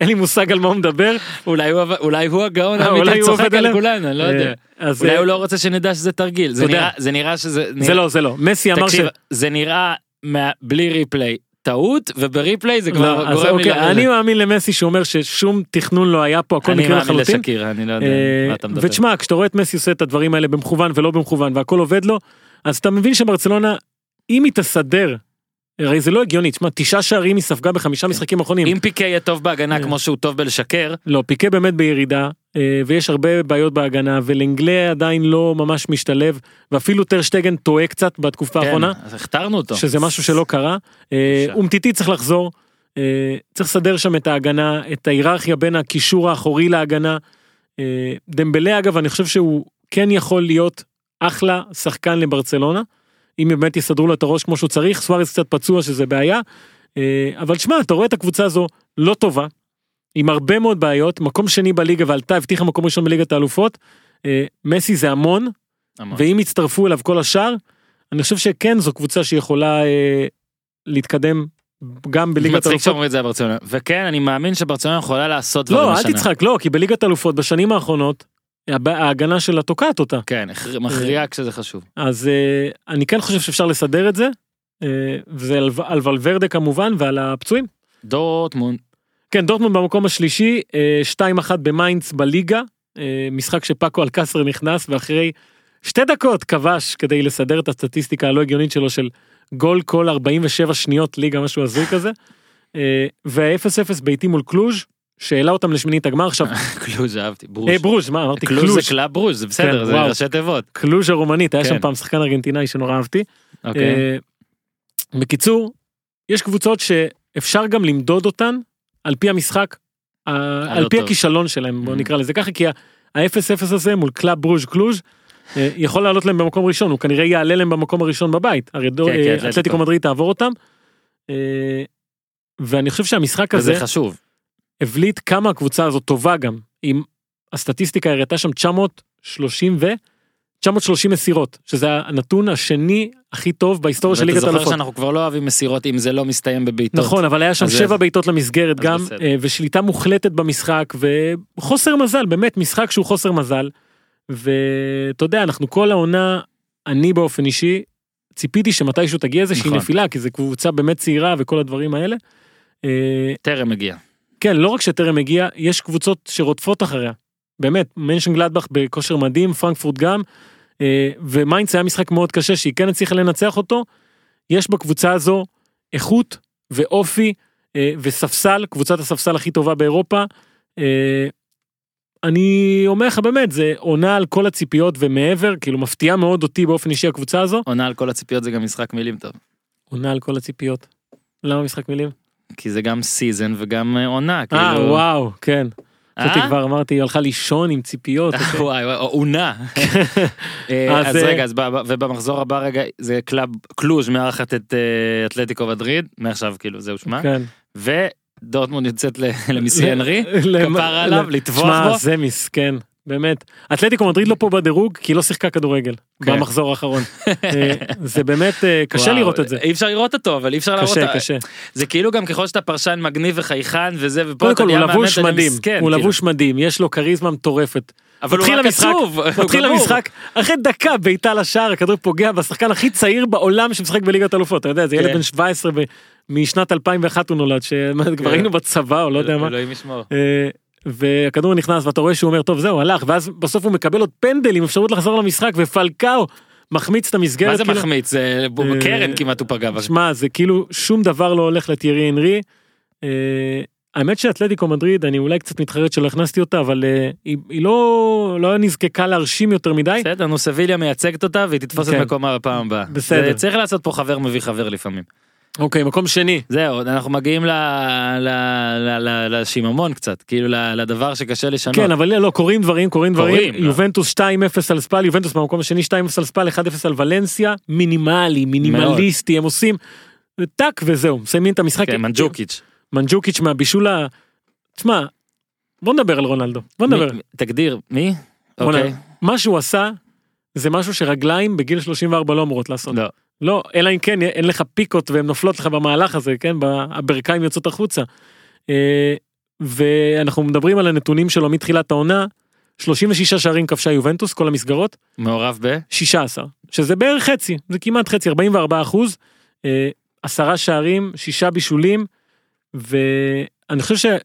אין לי מושג על מה הוא מדבר, אולי הוא הגאון, אמיתי צוחק על כולנו, לא יודע, אולי הוא לא רוצה שנדע שזה תרגיל, זה נראה שזה, זה לא, מסי אמר זה נראה בלי ריפליי טעות, ובריפליי זה כבר גורם לי אוקיי, אני מאמין למסי שאומר ששום תכנון לא היה פה, הכל נקרא לחלוטין. אני מאמין לשקיר, אני לא יודע מה אתה מדבר. ותשמע, כשאתה רואה את מסי עושה את הדברים האלה במכוון ולא במכוון, והכל עובד לו, אז אתה מבין שברצלונה, אם היא תסדר, הרי זה לא הגיוני, תשמע, 9 שערים היא ספגה ב5 משחקים האחרונים. אם פיקה יהיה טוב בהגנה כמו שהוא טוב בלשקר. לא, פיקה באמת בירידה, ויש הרבה בעיות בהגנה, ולנגלה עדיין לא ממש משתלב, ואפילו טר שטגן טועה קצת בתקופה האחרונה. כן, אז הכתרנו אותו. שזה משהו שלא קרה. אומתיתי צריך לחזור, צריך לסדר שם את ההגנה, את ההיררכיה בין הקישור האחורי להגנה. דמבלה, אגב, אני חושב שהוא כן יכול להיות אחלה שחקן לברצלונה, אם באמת יסדרו לו את הראש כמו שהוא צריך, סוארס קצת פצוע שזה בעיה, אבל שמע, אתה רואה את הקבוצה הזו לא טובה, עם הרבה מאוד בעיות, מקום שני בליגה, ועלתה, הבטיחה מקום ראשון בליגת האלופות, מסי זה המון, ואם יצטרפו אליו כל השאר, אני חושב שכן, זו קבוצה שיכולה להתקדם גם בליגת האלופות. וכן, אני מאמין שברצלונה יכולה לעשות דברים משנה. לא, אל תצחק, לא, כי בליגת האלופות בשנים האחרונות, ההגנה שלה תוקעת אותה. כן, מכריעה כשזה חשוב. אז אני כן חושב שאפשר לסדר את זה, וזה על ולוורדה כמובן, ועל הפצועים. דורטמונד. כן, דורטמונד במקום השלישי, 2-1 במיינץ בליגה, משחק שפאקו על קסר נכנס, ואחרי 2 דקות כבש, כדי לסדר את הסטטיסטיקה הלא הגיונית שלו, של גול כל 47 שניות ליגה, משהו הזוי כזה, וה-0-0 ביתי מול קלוז', שאלה אותם לשמינית הגמר עכשיו. קלוז, אהבתי, ברוז. ברוז, מה אמרתי? קלוז זה קלאב ברוז, זה בסדר, זה ראשי תיבות. קלוז הרומנית, היה שם פעם שחקן ארגנטינאי שנורא אהבתי. בקיצור, יש קבוצות שאפשר גם למדוד אותן, על פי המשחק, על פי הכישלון שלהם, בוא נקרא לזה ככה, כי ה-0-0 הזה מול קלאב ברוז' קלוז' יכול לעלות להם במקום ראשון, הוא כנראה יעלה להם במקום הראשון בבית, הרי אתלטיקו מדריד תעבור אותם, ואני חושב שהמשחק הזה, וזה חשוב, הבליט כמה הקבוצה הזאת טובה גם, עם הסטטיסטיקה הראתה שם 930 מסירות, שזה הנתון השני הכי טוב בהיסטוריה של ליגת האלופות. ואתה זוכר שאנחנו כבר לא אוהבים מסירות אם זה לא מסתיים בבעיטות. נכון, אבל היה שם 7 בעיטות למסגרת גם, ושליטה מוחלטת במשחק, וחוסר מזל, באמת משחק שהוא חוסר מזל, ואתה יודע, אנחנו כל העונה, אני באופן אישי, ציפיתי שמתישהו תגיע איזושהי נפילה, כי זו קבוצה באמת צעירה וכל הדברים האלה. טרם הגיע. כן, לא רק שטרם הגיע, יש קבוצות שרודפות אחריה. באמת, מנשן גלדבך בכושר מדהים, פרנקפורט גם, ומיינץ היה משחק מאוד קשה, שהיא כן הצליחה לנצח אותו, יש בקבוצה הזו איכות ואופי וספסל, קבוצת הספסל הכי טובה באירופה, אני אומר לך באמת, זה עונה על כל הציפיות ומעבר, כאילו מפתיעה מאוד אותי באופן אישי הקבוצה הזו. עונה על כל הציפיות זה גם משחק מילים טוב. עונה על כל הציפיות. למה משחק מילים? כי זה גם סיזן וגם עונה. וואו, כן. חשבתי כבר, אמרתי, היא הלכה לישון עם ציפיות. עונה. אז רגע, ובמחזור הבא רגע, זה קלאב קלוז' מארחת את אתלטיקו מדריד, מעכשיו כאילו זהו שמה. כן. ודורטמונד יוצאת למסי אנרי, כפר עליו, לטבוח בו. שמה, זה מסכן, באמת. אתלטיקו מדריד לא פה בדירוג, כי היא לא שיחקה כדורגל, במחזור האחרון. זה באמת, קשה לראות את זה. אי אפשר לראות אותו, אבל אי אפשר לראות אותו. קשה. זה כאילו גם ככל שאתה פרשן מגניב וחייכן וזה, ופה אתה נהיה מאמן, אתה מסכן. הוא לבוש מדהים, יש לו קריזמה מטורפת. אבל הוא רק עצוב. מתחיל המשחק, אחרי דקה בעיטה לשער, הכדור פוגע בשחקן הכי צעיר בעולם שמשחק בליגת האלופות. אתה יודע, זה ילד בן 17, משנת 2001 הוא נולד, שכבר היינו בצבא או לא יודע מה. והכדור נכנס, ואתה רואה שהוא אומר, טוב, זהו, הלך, ואז בסוף הוא מקבל עוד פנדל עם אפשרות לחזור למשחק, ופלקאו מחמיץ את המסגרת. מה זה כאילו... מחמיץ? זה קרן כמעט הוא פגע. שמה, זה כאילו שום דבר לא הולך לתיירי אנרי. האמת שאתלטיקו מדריד, אני אולי קצת מתחרט שלא הכנסתי אותה, אבל היא לא נזקקה להרשים יותר מדי. בסדר, נו, סביליה מייצגת אותה, והיא תתפוס את מקומה בפעם הבאה. בסדר. צריך לעשות פה חבר מביא חבר לפעמים. אוקיי, מקום שני. זהו, אנחנו מגיעים לשיממון קצת, כאילו לדבר שקשה לשנות. כן, אבל לא, קוראים דברים. יובנטוס 2-0 על ספל, יובנטוס במקום השני, 2-0 על ספל, 1-0 על ולנסיה, מינימליסטי, הם עושים, טק וזהו, מסיימים את המשחק. כן, מנג'וקיץ' מהבישולה, תשמע, בוא נדבר על רונלדו, תגדיר, מי? אוקיי. מה שהוא עשה, זה משהו שרגליים בגיל 34 לא אמורות לעשות. לא. לא, אלא אם כן, אין לך פיקות והן נופלות לך במהלך הזה, כן? הברכיים יוצאות החוצה. ואנחנו מדברים על הנתונים שלו מתחילת העונה, 36 שערים כבשה יובנטוס, כל המסגרות. מעורב ב? 16, שזה בערך חצי, זה כמעט חצי, 44%, 10 שערים, 6 בישולים, ואני חושב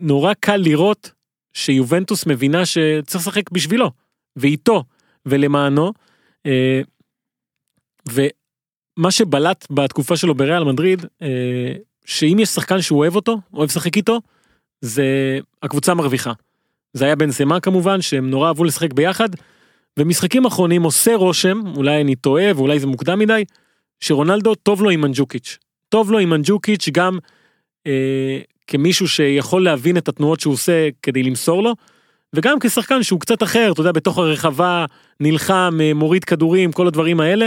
שנורא קל לראות שיובנטוס מבינה שצריך לשחק בשבילו, ואיתו, ולמענו, מה שבלט בתקופה שלו בריאל מדריד, שאם יש שחקן שהוא אוהב אותו, אוהב שחק איתו, זה הקבוצה מרוויחה. זה היה בנזמה כמובן, שהם נורא אהבו לשחק ביחד, ומשחקים אחרונים עושה רושם, אולי אני טועה, ואולי זה מוקדם מדי, שרונלדו טוב לו עם מנג'וקיץ'. טוב לו עם מנג'וקיץ' גם כמישהו שיכול להבין את התנועות שהוא עושה כדי למסור לו, וגם כשחקן שהוא קצת אחר, אתה יודע, בתוך הרחבה, נלחם, מוריד כדורים, כל הדברים האלה.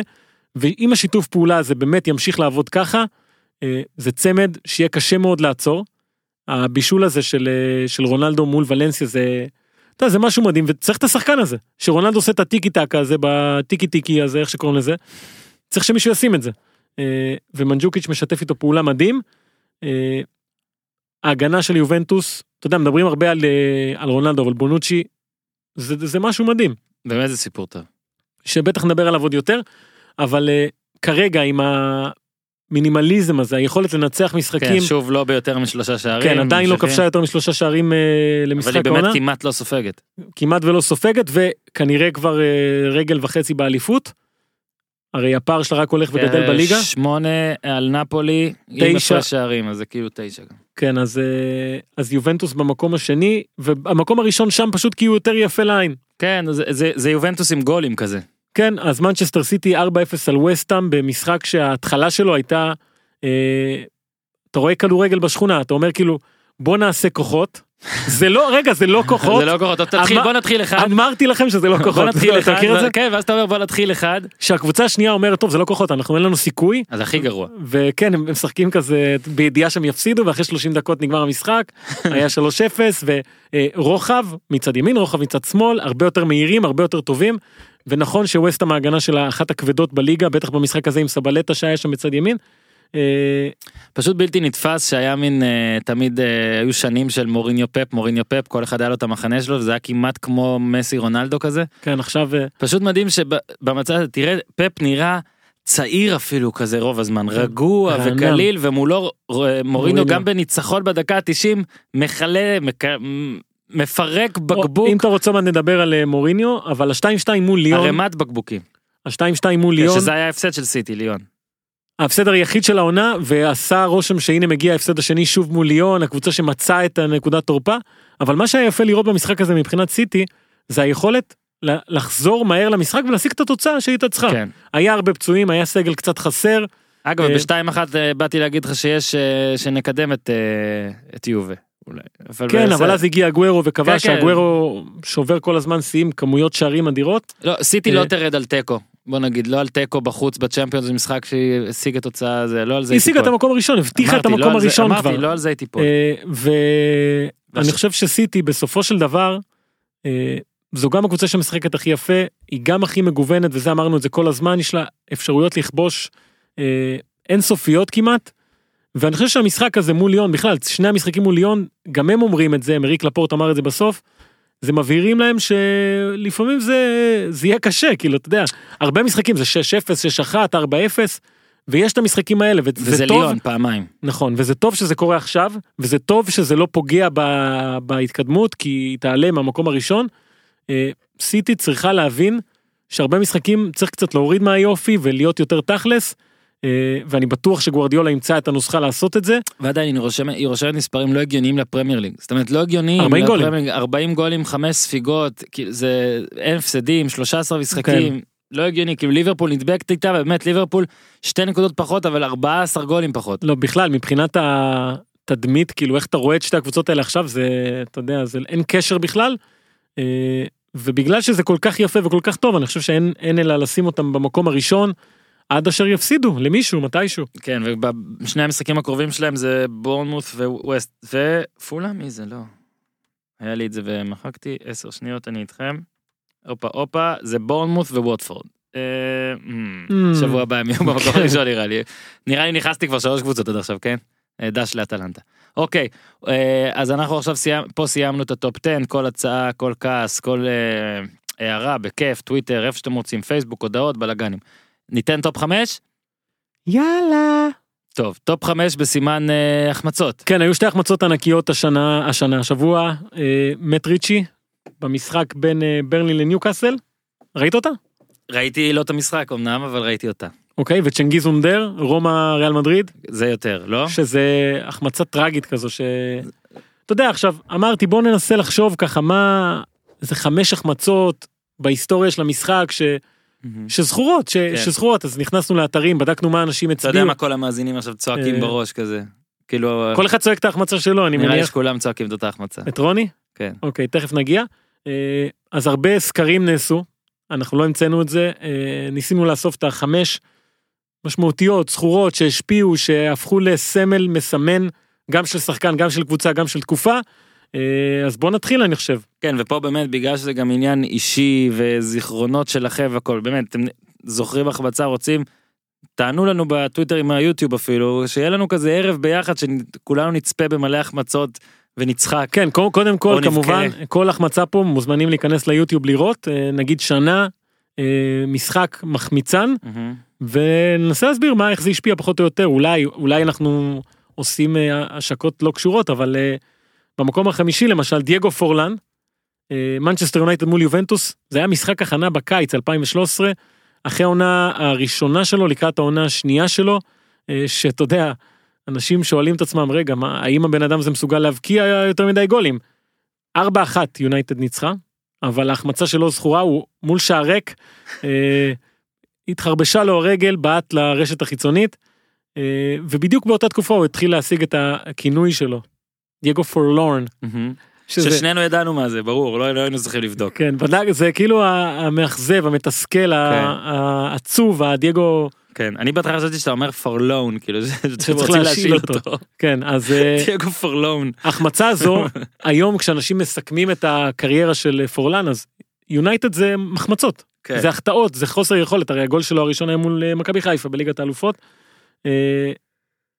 ואם השיתוף פעולה הזה באמת ימשיך לעבוד ככה, זה צמד שיהיה קשה מאוד לעצור. הבישול הזה של רונלדו מול ולנסיה זה, אתה יודע, זה משהו מדהים, וצריך את השחקן הזה, שרונלדו עושה את הטיקי-טק הזה, בטיקי-טיקי הזה, איך שקוראים לזה, צריך שמישהו ישים את זה. ומנג'וקיץ' משתף איתו פעולה מדהים. ההגנה של יובנטוס, אתה יודע, מדברים הרבה על רונלדו, אבל בונוצ'י, זה משהו מדהים. באמת זה סיפור טוב. שבטח נדבר עליו עוד יותר. אבל כרגע עם המינימליזם הזה, היכולת לנצח משחקים... כן, שוב לא ביותר מ3 שערים. כן, עדיין לא כבשה יותר מ3 שערים למשחק עונה. אבל היא באמת כמעט לא סופגת. כמעט ולא סופגת, וכנראה כבר רגל וחצי באליפות. הרי הפער שלה רק הולך וגדל בליגה. 8 על נאפולי, 9 שערים, אז זה כאילו 9 גם. כן, אז יובנטוס במקום השני, והמקום הראשון שם פשוט כי הוא יותר יפה לעין. כן, זה יובנטוס עם גולים כזה. כן, אז מנשסטר סיטי 4-0 על וסטאם, במשחק שההתחלה שלו הייתה, אתה רואה כדורגל בשכונה, אתה אומר כאילו, בוא נעשה כוחות, זה לא, רגע, זה לא כוחות. זה לא כוחות, בוא נתחיל אחד. אמרתי לכם שזה לא כוחות. בוא נתחיל אחד, כן, ואז אתה אומר בוא נתחיל אחד. שהקבוצה השנייה אומרת, טוב, זה לא כוחות, אין לנו סיכוי. אז הכי גרוע. וכן, הם משחקים כזה, בידיעה שהם יפסידו, ואחרי 30 דקות נגמר המשחק, היה 3-0, ורוחב מצד ימין, רוחב מצד שמאל, הרבה יותר מהירים, הרבה יותר טובים, ונכון שווסטהאם ההגנה שלה אחת הכבדות בליגה, בטח במשחק הזה עם סבלטה שהיה שם מצד ימין, פשוט בלתי נתפס שהיה מין תמיד היו שנים של מוריניו פפ, כל אחד היה לו את המחנה שלו, וזה היה כמעט כמו מסי רונלדו כזה. כן, עכשיו... פשוט מדהים שבמצב, תראה, פפ נראה צעיר אפילו כזה רוב הזמן, רגוע וקליל, ומולו מוריניו גם בניצחון בדקה 90, מחלה, מפרק בקבוק. אם אתה רוצה מה נדבר על מוריניו, אבל ה-2-2 מול ליון... הרמת בקבוקים. ה-2-2 מול ליון... שזה היה הפסד של סיטי, ליון. ההפסד היחיד של העונה, ועשה רושם שהנה מגיע ההפסד השני שוב מול ליון, הקבוצה שמצאה את הנקודת תורפה, אבל מה שהיה יפה לראות במשחק הזה מבחינת סיטי, זה היכולת לחזור מהר למשחק ולהשיג את התוצאה שהיא תצחה. כן. היה הרבה פצועים, היה סגל קצת חסר. אגב, ב-2-1 באתי להגיד לך שיש, שנקדם את יובה. אולי. כן, אבל אז הגיע אגוורו וקבע כן, שהאגוורו כן. שובר כל הזמן סיים כמויות שערים אדירות. לא, סיטי לא תרד על טקו. בוא נגיד, לא על טקו בחוץ בצ'אמפיונס, זה משחק שהשיג את הוצאה, זה לא על זה היא תיפול. השיג את המקום הראשון, הבטיחה את המקום הראשון כבר. אמרתי, לא על זה היא תיפול. ואני חושב שסיטי בסופו של דבר, זו גם הקבוצה שמשחקת הכי יפה, היא גם הכי מגוונת, וזה אמרנו את זה כל הזמן, יש לה אפשרויות לכבוש אינסופיות כמעט, ואני חושב שהמשחק הזה מול ליון, בכלל, שני המשחקים מול ליון, גם הם אומרים את זה, אמריק לפורט אמר את זה בסוף, זה מבהירים להם שלפעמים זה יהיה קשה, כאילו, אתה יודע, הרבה משחקים זה 6-0, 6-1, 4-0, ויש את המשחקים האלה, וזה טוב, ליון פעמיים. נכון, וזה טוב שזה קורה עכשיו, וזה טוב שזה לא פוגע בהתקדמות, כי היא תעלה מהמקום הראשון. סיטי צריכה להבין שהרבה משחקים צריך קצת להוריד מהיופי, ולהיות יותר תכלס, ואני בטוח שגוארדיולה ימצא את הנוסחה לעשות את זה. ועדיין, היא רושמת מספרים לא הגיוניים לפרמייר ליג. זאת אומרת, לא הגיוניים. 40 גולים. 40 גולים, 5 ספיגות, זה אין הפסדים, 13 משחקים. לא הגיוני, כאילו ליברפול נדבקת איתה, ובאמת ליברפול 2 נקודות פחות, אבל 14 גולים פחות. לא, בכלל, מבחינת התדמית, כאילו איך אתה רואה את שתי הקבוצות האלה עכשיו, זה, אתה יודע, אין קשר בכלל, ובגלל שזה כל כך יפה וכל כך טוב, אני חושב שאין אלא לשים אותם במקום הראשון, עד אשר יפסידו למישהו, מתישהו. כן, ובשני המשחקים הקרובים שלהם זה בורנמות' וווסט, ופולה מי זה, לא. היה לי את זה ומחקתי, 10 שניות, אני איתכם. אופה, זה בורנמות' וווטפורד. שבוע הבא הם יהיו במקום הראשון, נראה לי. נראה לי נכנסתי כבר 3 קבוצות עד עכשיו, כן? דש לאטלנטה. אוקיי, אז אנחנו עכשיו פה סיימנו את הטופ 10, כל הצעה, כל כעס, כל הערה, בכיף, טוויטר, איפה שאתם רוצים, פייסבוק, הודעות, בלגנים. ניתן טופ 5? יאללה. טוב, טופ 5 בסימן החמצות. כן, היו 2 החמצות ענקיות השבוע, מט ריצ'י, במשחק בין ברנלי לניוקאסל. ראית אותה? ראיתי לא את המשחק, אמנם, אבל ראיתי אותה. אוקיי, וצ'נגיז אונדר, רומא ריאל מדריד. זה יותר, לא? שזה החמצה טרגית כזו ש... אתה יודע, עכשיו, אמרתי, בוא ננסה לחשוב ככה, מה... זה 5 החמצות בהיסטוריה של המשחק ש... שזכורות, שזכורות, אז נכנסנו לאתרים, בדקנו מה אנשים הצביעו. אתה יודע מה כל המאזינים עכשיו צועקים בראש כזה? כאילו... כל אחד צועק את ההחמצה שלו, אני מניח. נראה לי שכולם צועקים את אותה ההחמצה. את רוני? כן. אוקיי, תכף נגיע. אז הרבה סקרים נעשו, אנחנו לא המצאנו את זה, ניסינו לאסוף את 5 משמעותיות, זכורות, שהשפיעו, שהפכו לסמל מסמן, גם של שחקן, גם של קבוצה, גם של תקופה, אז בוא נתחיל, אני חושב. כן, ופה באמת, בגלל שזה גם עניין אישי וזיכרונות שלכם והכל, באמת, אתם זוכרים החבצה, רוצים, תענו לנו בטוויטר עם היוטיוב אפילו, שיהיה לנו כזה ערב ביחד, שכולנו נצפה במלא החמצות ונצחק. כן, קודם כל, כמובן, כל החמצה פה מוזמנים להיכנס ליוטיוב לראות, נגיד שנה, משחק מחמיצן, וננסה להסביר מה, איך זה השפיע פחות או יותר, אולי אנחנו עושים השקות לא קשורות, אבל... במקום ה5 למשל, דייגו פורלן, מנשסטר יונייטד מול יובנטוס, זה היה משחק הכנה בקיץ 2013, אחרי העונה הראשונה שלו, לקראת העונה השנייה שלו, שאתה יודע, אנשים שואלים את עצמם, רגע, האם הבן אדם זה מסוגל להבקיע יותר מדי גולים? 4-1 יונייטד ניצחה, 4-1 אבל ההחמצה שלו זכורה, הוא מול שער ריק, התחרבשה לו הרגל, בעט לרשת החיצונית, ובדיוק באותה תקופה הוא התחיל להשיג את הכינוי שלו, דייגו פורלורן. ששנינו ידענו מה זה, ברור, לא היינו צריכים לבדוק. כן, בדק, זה כאילו המאכזב, המתסכל, העצוב, הדייגו... כן, אני בהתחלה חשבתי שאתה אומר פורלון, כאילו, שצריך להשאיל אותו. כן, אז... דייגו פורלון. ההחמצה הזו, היום כשאנשים מסכמים את הקריירה של פורלן, אז יונייטד זה מחמצות, זה החטאות, זה חוסר יכולת, הרי הגול שלו הראשון היה מול מכבי חיפה בליגת האלופות,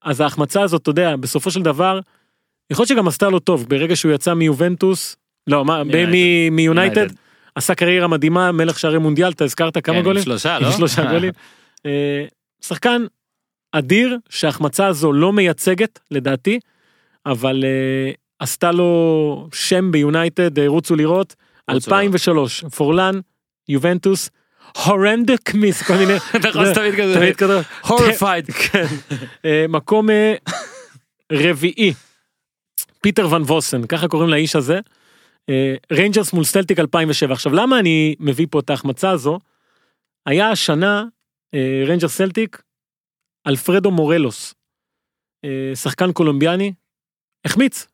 אז ההחמצה הזאת, אתה יודע, בסופו של דבר, יכול להיות שגם עשתה לו טוב, ברגע שהוא יצא מיובנטוס, לא, מיונייטד, עשה קריירה מדהימה, מלך שערי מונדיאל, אתה הזכרת כמה גולים? 3, לא? 3 גולים. שחקן אדיר, שההחמצה הזו לא מייצגת, לדעתי, אבל עשתה לו שם ביונייטד, רוצו לראות, 2003, פורלן, יובנטוס, הורנדק קמיס, כל מיני... נכון, תמיד כזה. הורפייד. מקום רביעי. פיטר ון ווסן, ככה קוראים לאיש הזה, ריינג'רס מול סלטיק 2007, עכשיו למה אני מביא פה את ההחמצה הזו, היה השנה, ריינג'רס סלטיק, אלפרדו מורלוס, שחקן קולומביאני, החמיץ,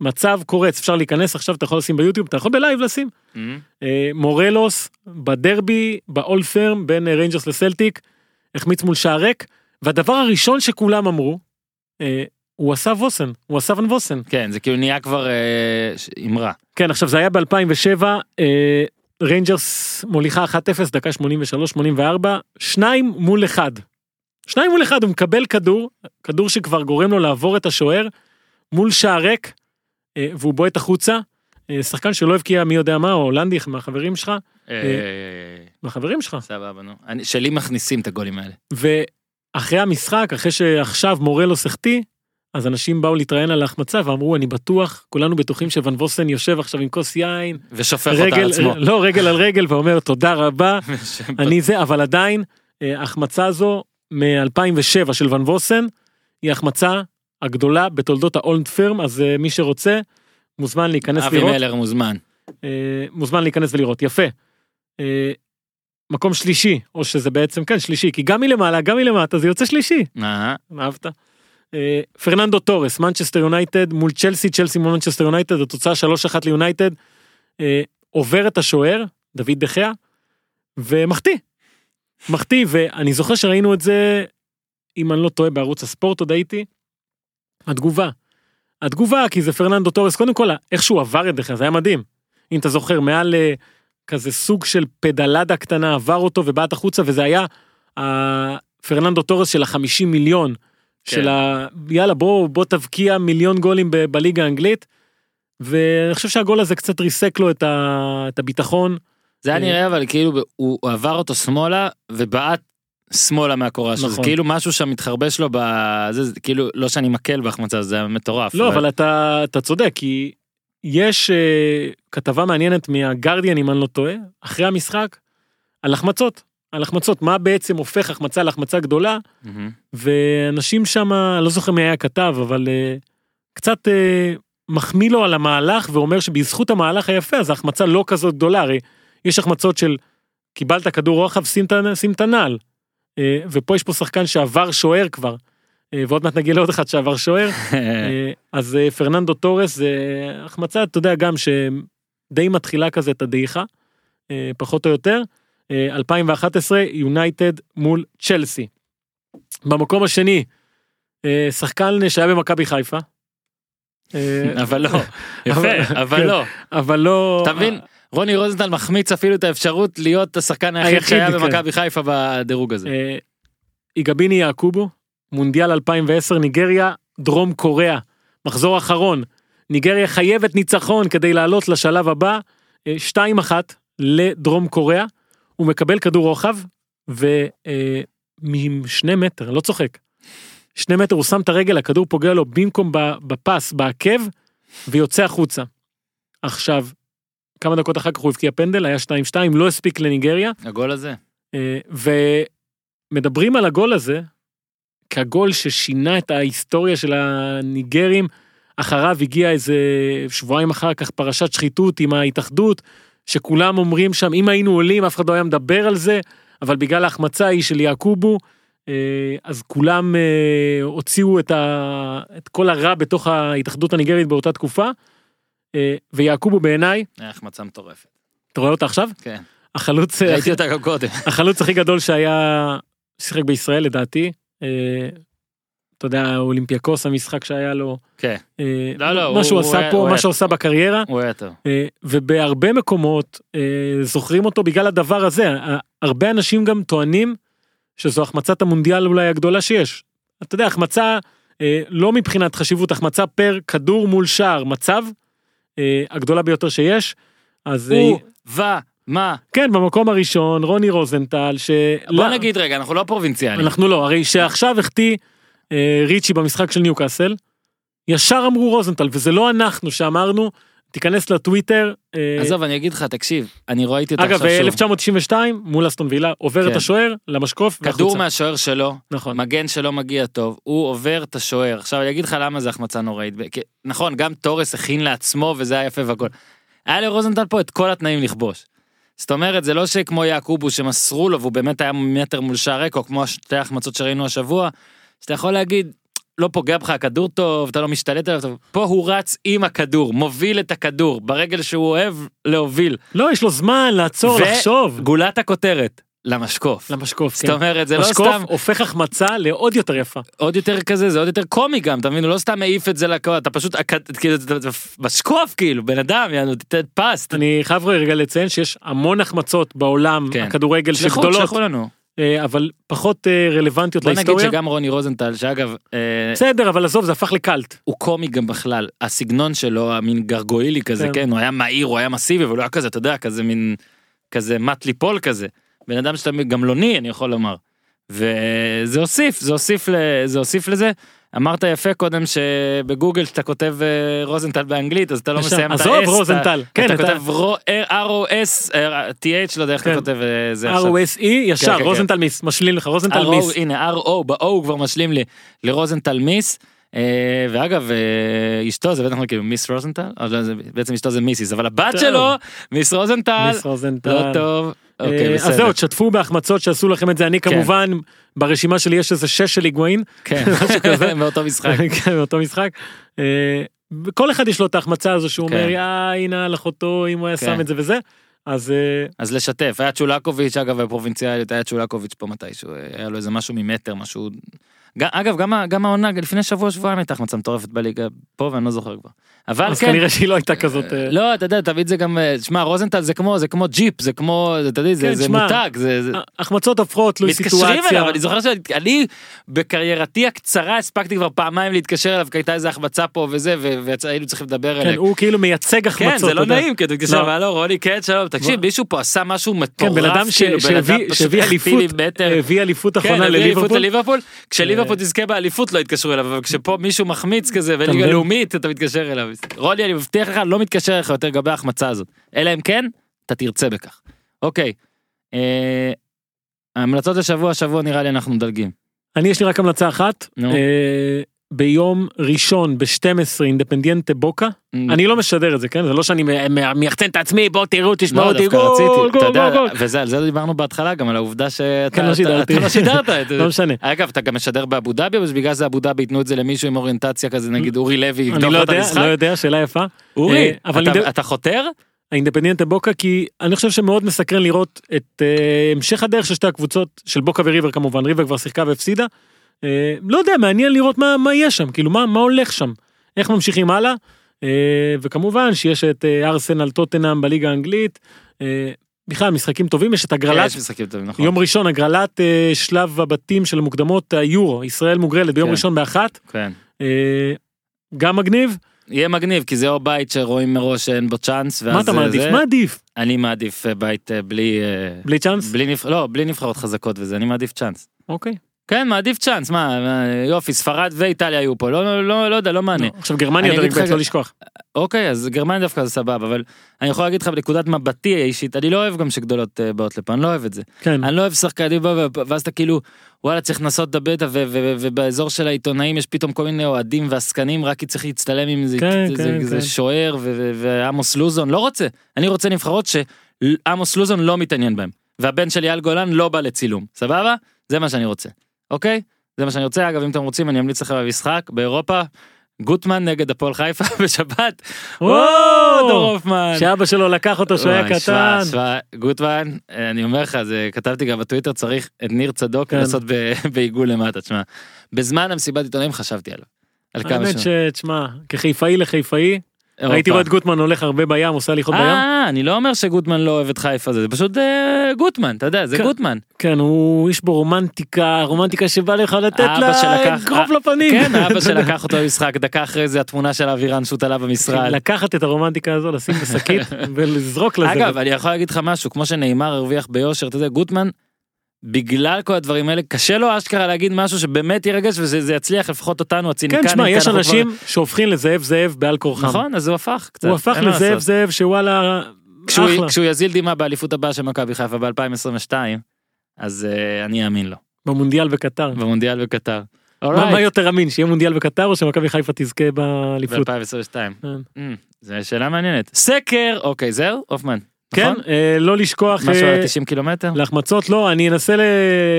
מצב קורץ, אפשר להיכנס עכשיו, אתה יכול לשים ביוטיוב, אתה יכול בלייב לשים, מורלוס, בדרבי, באול פרם, בין ריינג'רס לסלטיק, החמיץ מול שערק, והדבר הראשון שכולם אמרו, הוא עשה ווסן, הוא עשה ון ווסן. כן, זה כאילו נהיה כבר אמרה. כן, עכשיו זה היה ב-2007, ריינג'רס מוליכה 1-0, דקה 83-84, 2-1. 2-1, הוא מקבל כדור שכבר גורם לו לעבור את השוער, מול שערק, והוא בועט החוצה, שחקן שלא הבקיע מי יודע מה, או הולנדיך, מהחברים שלך. מהחברים שלך. סבבה, נו. שלי מכניסים את הגולים האלה. ואחרי המשחק, אחרי שעכשיו מורלוס החטיא, אז אנשים באו להתראיין על ההחמצה, ואמרו, אני בטוח, כולנו בטוחים שוון ווסן יושב עכשיו עם כוס יין, ושופך אותה על עצמו. לא, רגל על רגל, ואומר, תודה רבה, אני זה, אבל עדיין, ההחמצה הזו, מ-2007 של ון ווסן, היא ההחמצה הגדולה בתולדות האולד פירם, אז מי שרוצה, מוזמן להיכנס לראות. אבי מלר מוזמן. מוזמן להיכנס ולראות, יפה. מקום שלישי, או שזה בעצם, כן, שלישי, כי גם מלמעלה, גם מלמטה, זה יוצא שלישי. אהבת. פרננדו טורס, מנשסטר יונייטד, מול צ'לסי, צ'לסי מול מנשסטר יונייטד, התוצאה 3-1 ליונייטד, עובר את השוער, דוד דחיה, ומחטיא, ואני זוכר שראינו את זה, אם אני לא טועה, בערוץ הספורט עוד הייתי, התגובה, כי זה פרננדו טורס, קודם כל, איך שהוא עבר את דחיה, זה היה מדהים, אם אתה זוכר, מעל כזה סוג של פדלדה קטנה, עבר אותו ובאת החוצה, וזה היה פרננדו טורס של ה-50 מיליון, של יאללה בוא תבקיע מיליון גולים בליגה האנגלית, ואני חושב שהגול הזה קצת ריסק לו את הביטחון. זה היה נראה, אבל כאילו הוא עבר אותו שמאלה, ובעט שמאלה מהקורה, שזה כאילו משהו שמתחרבש לו, כאילו לא שאני מקל בהחמצה, זה מטורף. לא, אבל אתה צודק, כי יש כתבה מעניינת מהגרדיאן, אם אני לא טועה, אחרי המשחק, על החמצות. ההחמצות, מה בעצם הופך החמצה להחמצה גדולה, ואנשים שם, לא זוכר מי היה כתב, אבל קצת מחמיא לו על המהלך, ואומר שבזכות המהלך היפה, אז ההחמצה לא כזאת גדולה, הרי יש החמצות של, קיבלת כדור רוחב, שים תנעל, ופה יש פה שחקן שעבר שוער כבר, ועוד מעט נגיע לעוד אחד שעבר שוער, אז פרננדו טורס, זה החמצה, אתה יודע גם, שדי מתחילה כזה את הדעיכה, פחות או יותר, 2011, יונייטד מול צ'לסי. במקום השני, שחקן שהיה במכבי חיפה. אבל לא, יפה, אבל לא. תבין, רוני רוזנטל מחמיץ אפילו את האפשרות להיות השחקן היחיד שהיה במכבי חיפה בדירוג הזה. איגביני יעקובו, מונדיאל 2010, ניגריה, דרום קוריאה, מחזור אחרון. ניגריה חייבת ניצחון כדי לעלות לשלב הבא, 2-1 לדרום קוריאה. הוא מקבל כדור רוחב, מ2 מטר, לא צוחק, 2 מטר, הוא שם את הרגל, הכדור פוגע לו במקום בפס, בעקב, ויוצא החוצה. עכשיו, כמה דקות אחר כך הוא הבקיע פנדל, היה 2-2, לא הספיק לניגריה. הגול הזה. ומדברים על הגול הזה, כגול ששינה את ההיסטוריה של הניגרים, אחריו הגיע איזה שבועיים אחר כך, פרשת שחיתות עם ההתאחדות, שכולם אומרים שם, אם היינו עולים, אף אחד לא היה מדבר על זה, אבל בגלל ההחמצה היא של יעקובו, אז כולם הוציאו את כל הרע בתוך ההתאחדות הניגרית באותה תקופה, ויעקובו בעיניי... ההחמצה מטורפת. אתה רואה אותה עכשיו? כן. החלוץ... ראיתי אותה גם קודם. החלוץ הכי גדול שהיה... שיחק בישראל לדעתי, אתה יודע, אולימפיאקוס, המשחק שהיה לו, מה שהוא עשה פה, מה שהוא עשה בקריירה, ובהרבה מקומות זוכרים אותו בגלל הדבר הזה, הרבה אנשים גם טוענים שזו החמצת המונדיאל אולי הגדולה שיש, אתה יודע, החמצה, לא מבחינת חשיבות, החמצה פר כדור מול שער, מצב, הגדולה ביותר שיש, אז... מה? כן, במקום הראשון, רוני רוזנטל, בוא נגיד רגע, אנחנו לא פרובינציאלים. אנחנו לא, הרי שעכשיו החטיא ריצ'י במשחק של ניוקאסל, ישר אמרו רוזנטל, וזה לא אנחנו שאמרנו, תיכנס לטוויטר. עזוב, אני אגיד לך, תקשיב, אני ראיתי אותה עכשיו שוב. אגב, 1992, מול אסטון וילה, עובר את השוער למשקוף. כדור מהשוער שלו, מגן שלו מגיע טוב, הוא עובר את השוער. עכשיו, אני אגיד לך למה זה החמצה נוראית. נכון, גם טורס הכין לעצמו, וזה היה יפה והכל. היה לרוזנטל פה את כל התנאים לכבוש. זאת אומרת, זה לא שכמו יעקובו שמסרו לו, והוא באמת היה מטר מול שער ריק, או כמו שתי ההחמצות שראינו השבוע, שאתה יכול להגיד, לא פוגע בך הכדור טוב, אתה לא משתלט עליו טוב, פה הוא רץ עם הכדור, מוביל את הכדור, ברגל שהוא אוהב להוביל. לא, יש לו זמן לעצור, לחשוב. וגולת הכותרת, למשקוף. למשקוף, כן. זאת אומרת, זה לא סתם... משקוף הופך החמצה לעוד יותר יפה. עוד יותר כזה, זה עוד יותר קומי גם, תמיד, לא סתם מעיף את זה לקו, אתה פשוט, כאילו, משקוף, כאילו, בן אדם, יענו, תתת פס. אני חייב רגע לציין שיש המון החמצות בעולם, הכדורגל שגדולות. שלחו לנו. אבל פחות רלוונטיות להיסטוריה. בוא נגיד שגם רוני רוזנטל, שאגב... בסדר, אבל עזוב, זה הפך לקלט. הוא קומי גם בכלל. הסגנון שלו, המין גרגואילי כזה, כן, הוא היה מהיר, הוא היה מסיבי, אבל הוא היה כזה, אתה יודע, כזה מין, כזה מת ליפול כזה. בן אדם שאתה גמלוני, אני יכול לומר. וזה הוסיף, זה הוסיף לזה. אמרת יפה קודם שבגוגל שאתה כותב רוזנטל באנגלית, אז אתה לא מסיים את ה-S. עזוב רוזנטל. אתה כותב R-O-S-T-H, לא יודע איך אתה כותב זה עכשיו. R-O-S-E, ישר, רוזנטל מיס, משלים לך, רוזנטל מיס. הנה, R-O, ב-O כבר משלים לי, לרוזנטל מיס. ואגב, אשתו זה בטח כאילו מיס רוזנטל, בעצם אשתו זה מיסיס, אבל הבת שלו, מיס רוזנטל, לא טוב. אז זהו, תשתפו בהחמצות שעשו לכם את זה, אני כמובן, ברשימה שלי יש איזה 6 של היגואין. כן, מאותו משחק. כן, מאותו משחק. כל אחד יש לו את ההחמצה הזו, שהוא אומר, הנה, לחותו, אם הוא היה שם את זה וזה, אז... אז לשתף, היה צ'ולקוביץ', אגב, הפרובינציאלית, היה צ'ולקוביץ' פה מתישהו, היה לו איזה משהו ממטר, משהו... אגב, גם העונה, לפני שבוע הייתה החמצה מטורפת בליגה פה, ואני לא זוכר כבר. אז כנראה שהיא לא הייתה כזאת... לא, אתה יודע, תמיד זה גם... שמע, רוזנטל זה כמו ג'יפ, זה כמו... אתה יודע, זה מותג. החמצות הופכות, לא סיטואציה. מתקשרים אליו, אני זוכר שאני בקריירתי הקצרה הספקתי כבר פעמיים להתקשר אליו, כי הייתה איזו החמצה פה וזה, והיינו צריכים לדבר אליהם. כן, הוא כאילו מייצג החמצות. כן, זה לא נעים, כי אתה מתקשר, אבל לא, רוני, כן, שלום, תקשיב, מישהו פה עשה משהו מטורף. בן אדם שהביא אליפות אחרונה לליברפול, כשליברפול תזכה באליפות לא התקשרו אליו, אבל כשפה מישהו מחמיץ כזה, וליגה לאומית, אתה מתקשר אליו. רולי, אני מבטיח לך, לא מתקשר לך יותר גבי ההחמצה הזאת. אלא אם כן, אתה תרצה בכך. אוקיי. ההמלצות השבוע נראה לי אנחנו מדלגים. אני יש לי רק המלצה אחת. ביום ראשון, ב-12, אינדפנדינטה בוקה. אני לא משדר את זה, כן? זה לא שאני מייחצן את עצמי, בוא תראו, תשמעו אותי, גול. ועל זה דיברנו בהתחלה, גם על העובדה שאתה לא שידרת את זה. לא משנה. אגב, אתה גם משדר באבו דאבי, בגלל זה אבו דאבי יתנו את זה למישהו עם אוריינטציה כזה, נגיד אורי לוי, יבדוק את המשחק. אני לא יודע, שאלה יפה. אורי, אתה חותר? האינדפנדינטה בוקה, כי אני חושב שמאוד מסקרן לראות את המשך הדרך של שתי הקבוצות, של בוקה וריבר כמובן, ריבר כבר שיחקה והפסידה, לא יודע, מעניין לראות מה יש שם, כאילו מה הולך שם, איך ממשיכים הלאה, וכמובן שיש את ארסנל טוטנהאם בליגה האנגלית, בכלל משחקים טובים, יש את הגרלת, יום ראשון הגרלת שלב הבתים של המוקדמות היורו, ישראל מוגרלת ביום ראשון באחת, גם מגניב, יהיה מגניב, כי זה או בית שרואים מראש שאין בו צ'אנס, מה אתה מעדיף? מה עדיף? אני מעדיף בית בלי צ'אנס? לא, בלי נבחרות חזקות וזה, אני מעדיף צ'אנס. אוקיי. כן, מעדיף צ'אנס, מה, יופי, ספרד ואיטליה היו פה, לא יודע, לא מענה. עכשיו גרמניה דרך בית, לא לשכוח. אוקיי, אז גרמניה דווקא זה סבב, אבל אני יכול להגיד לך בנקודת מבטי האישית, אני לא אוהב גם שגדולות באות לפה, אני לא אוהב את זה. אני לא אוהב שחקנים, ואז אתה כאילו, וואלה, צריך לנסות דבטה, ובאזור של העיתונאים יש פתאום כל מיני אוהדים ועסקנים, רק כי צריך להצטלם עם זה שוער, ועמוס לוזון, לא רוצה. אני רוצה נבחרות שעמוס לוזון לא מתעניין בהם, והבן שלי אל גולן לא בא לצילום. סבבה? זה מה שאני רוצה. אוקיי? זה מה שאני רוצה. אגב, אם אתם רוצים, אני אמליץ לכם במשחק באירופה, גוטמן נגד הפועל חיפה בשבת. וואו, דור הופמן. שאבא שלו לקח אותו שהיה קטן. גוטמן, אני אומר לך, כתבתי גם בטוויטר, צריך את ניר צדוק לעשות בעיגול למטה. תשמע, בזמן המסיבת עיתונאים חשבתי עליו. האמת שתשמע, כחיפאי לחיפאי, הייתי רואה את גוטמן הולך הרבה בים, עושה הליכות בים. אני לא אומר שגוטמן לא אוהב את חיפה, זה פשוט גוטמן, אתה יודע, זה גוטמן. כן, הוא איש בו רומנטיקה, רומנטיקה שבא לך לתת לה גרוב לפנים. כן, האבא שלקח אותו במשחק, דקה אחרי זה התמונה של אבירן שוט עליו במשרד. לקחת את הרומנטיקה הזו, לשים בסקית ולזרוק לזה. אגב, אני יכול להגיד לך משהו, כמו שנאמר הרוויח ביושר, אתה יודע, גוטמן, בגלל כל הדברים האלה, קשה לו אשכרה להגיד משהו שבאמת ירגש, וזה יצליח לפחות אותנו, הציניקנים. כן, שמה, יש אנשים שהופכים לזאב זאב בעל כורחם. נכון, אז הוא הפך קצת. הוא הפך לזאב זאב שוואלה, אחלה. כשהוא יזיל דימה באליפות הבאה של מכבי חיפה ב-2022, אז אני אאמין לו. במונדיאל בקטר. במונדיאל בקטר. מה יותר אמין, שיהיה מונדיאל בקטר או שמכבי חיפה תזכה באליפות? ב-2022. זו שאלה מעניינת. סקר, אוקיי, זהו, הופמן. כן, לא לשכוח משהו על 90 קילומטר להחמצות, לא, אני אנסה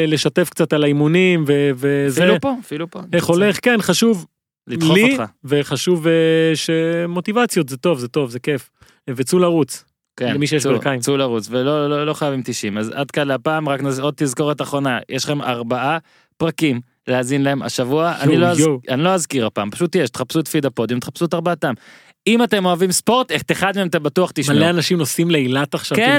לשתף קצת על האימונים וזה, אפילו פה איך הולך, כן, חשוב לי, וחשוב שמוטיבציות, זה טוב, זה כיף, וצאו לרוץ, למי שיש ברכיים צאו לרוץ, ולא חייבים 90, אז עד כאן לפעם, רק עוד תזכורת אחרונה, יש לכם 4 פרקים להזין להם השבוע, אני לא אזכיר הפעם, פשוט יש, תחפשו את פיד הפודיום, תחפשו את 4 אם אתם אוהבים ספורט, את אחד מהם אתם בטוח תשמעו. מלא אנשים נוסעים לאילת עכשיו. כן,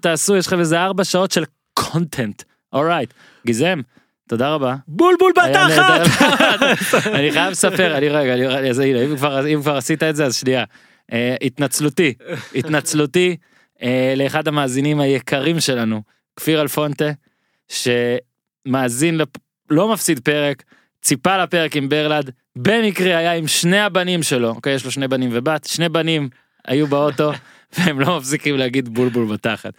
תעשו, יש לך איזה 4 שעות של קונטנט. אורייט. גיזם, תודה רבה. בולבול בתחת! אני חייב לספר, אם כבר עשית את זה, אז שנייה. התנצלותי לאחד המאזינים היקרים שלנו, כפיר אלפונטה, שמאזין, לא מפסיד פרק, ציפה לפרק עם ברלד, במקרה היה עם 2 הבנים שלו, אוקיי, יש לו 2 בנים ובת, 2 בנים היו באוטו, והם לא מפסיקים להגיד בולבול בתחת.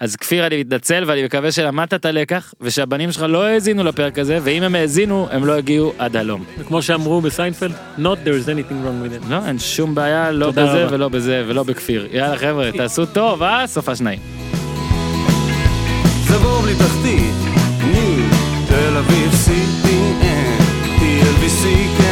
אז כפיר, אני מתנצל, ואני מקווה שלמדת את הלקח, ושהבנים שלך לא האזינו לפרק הזה, ואם הם האזינו, הם לא הגיעו עד הלום. וכמו שאמרו בסיינפלד, not there is anything wrong with it. לא, אין שום בעיה, לא בזה רבה. ולא בזה, ולא בכפיר. יאללה חבר'ה, תעשו טוב, סופה שניים. זבור לתחתית, תל אביב סיטי, TLBC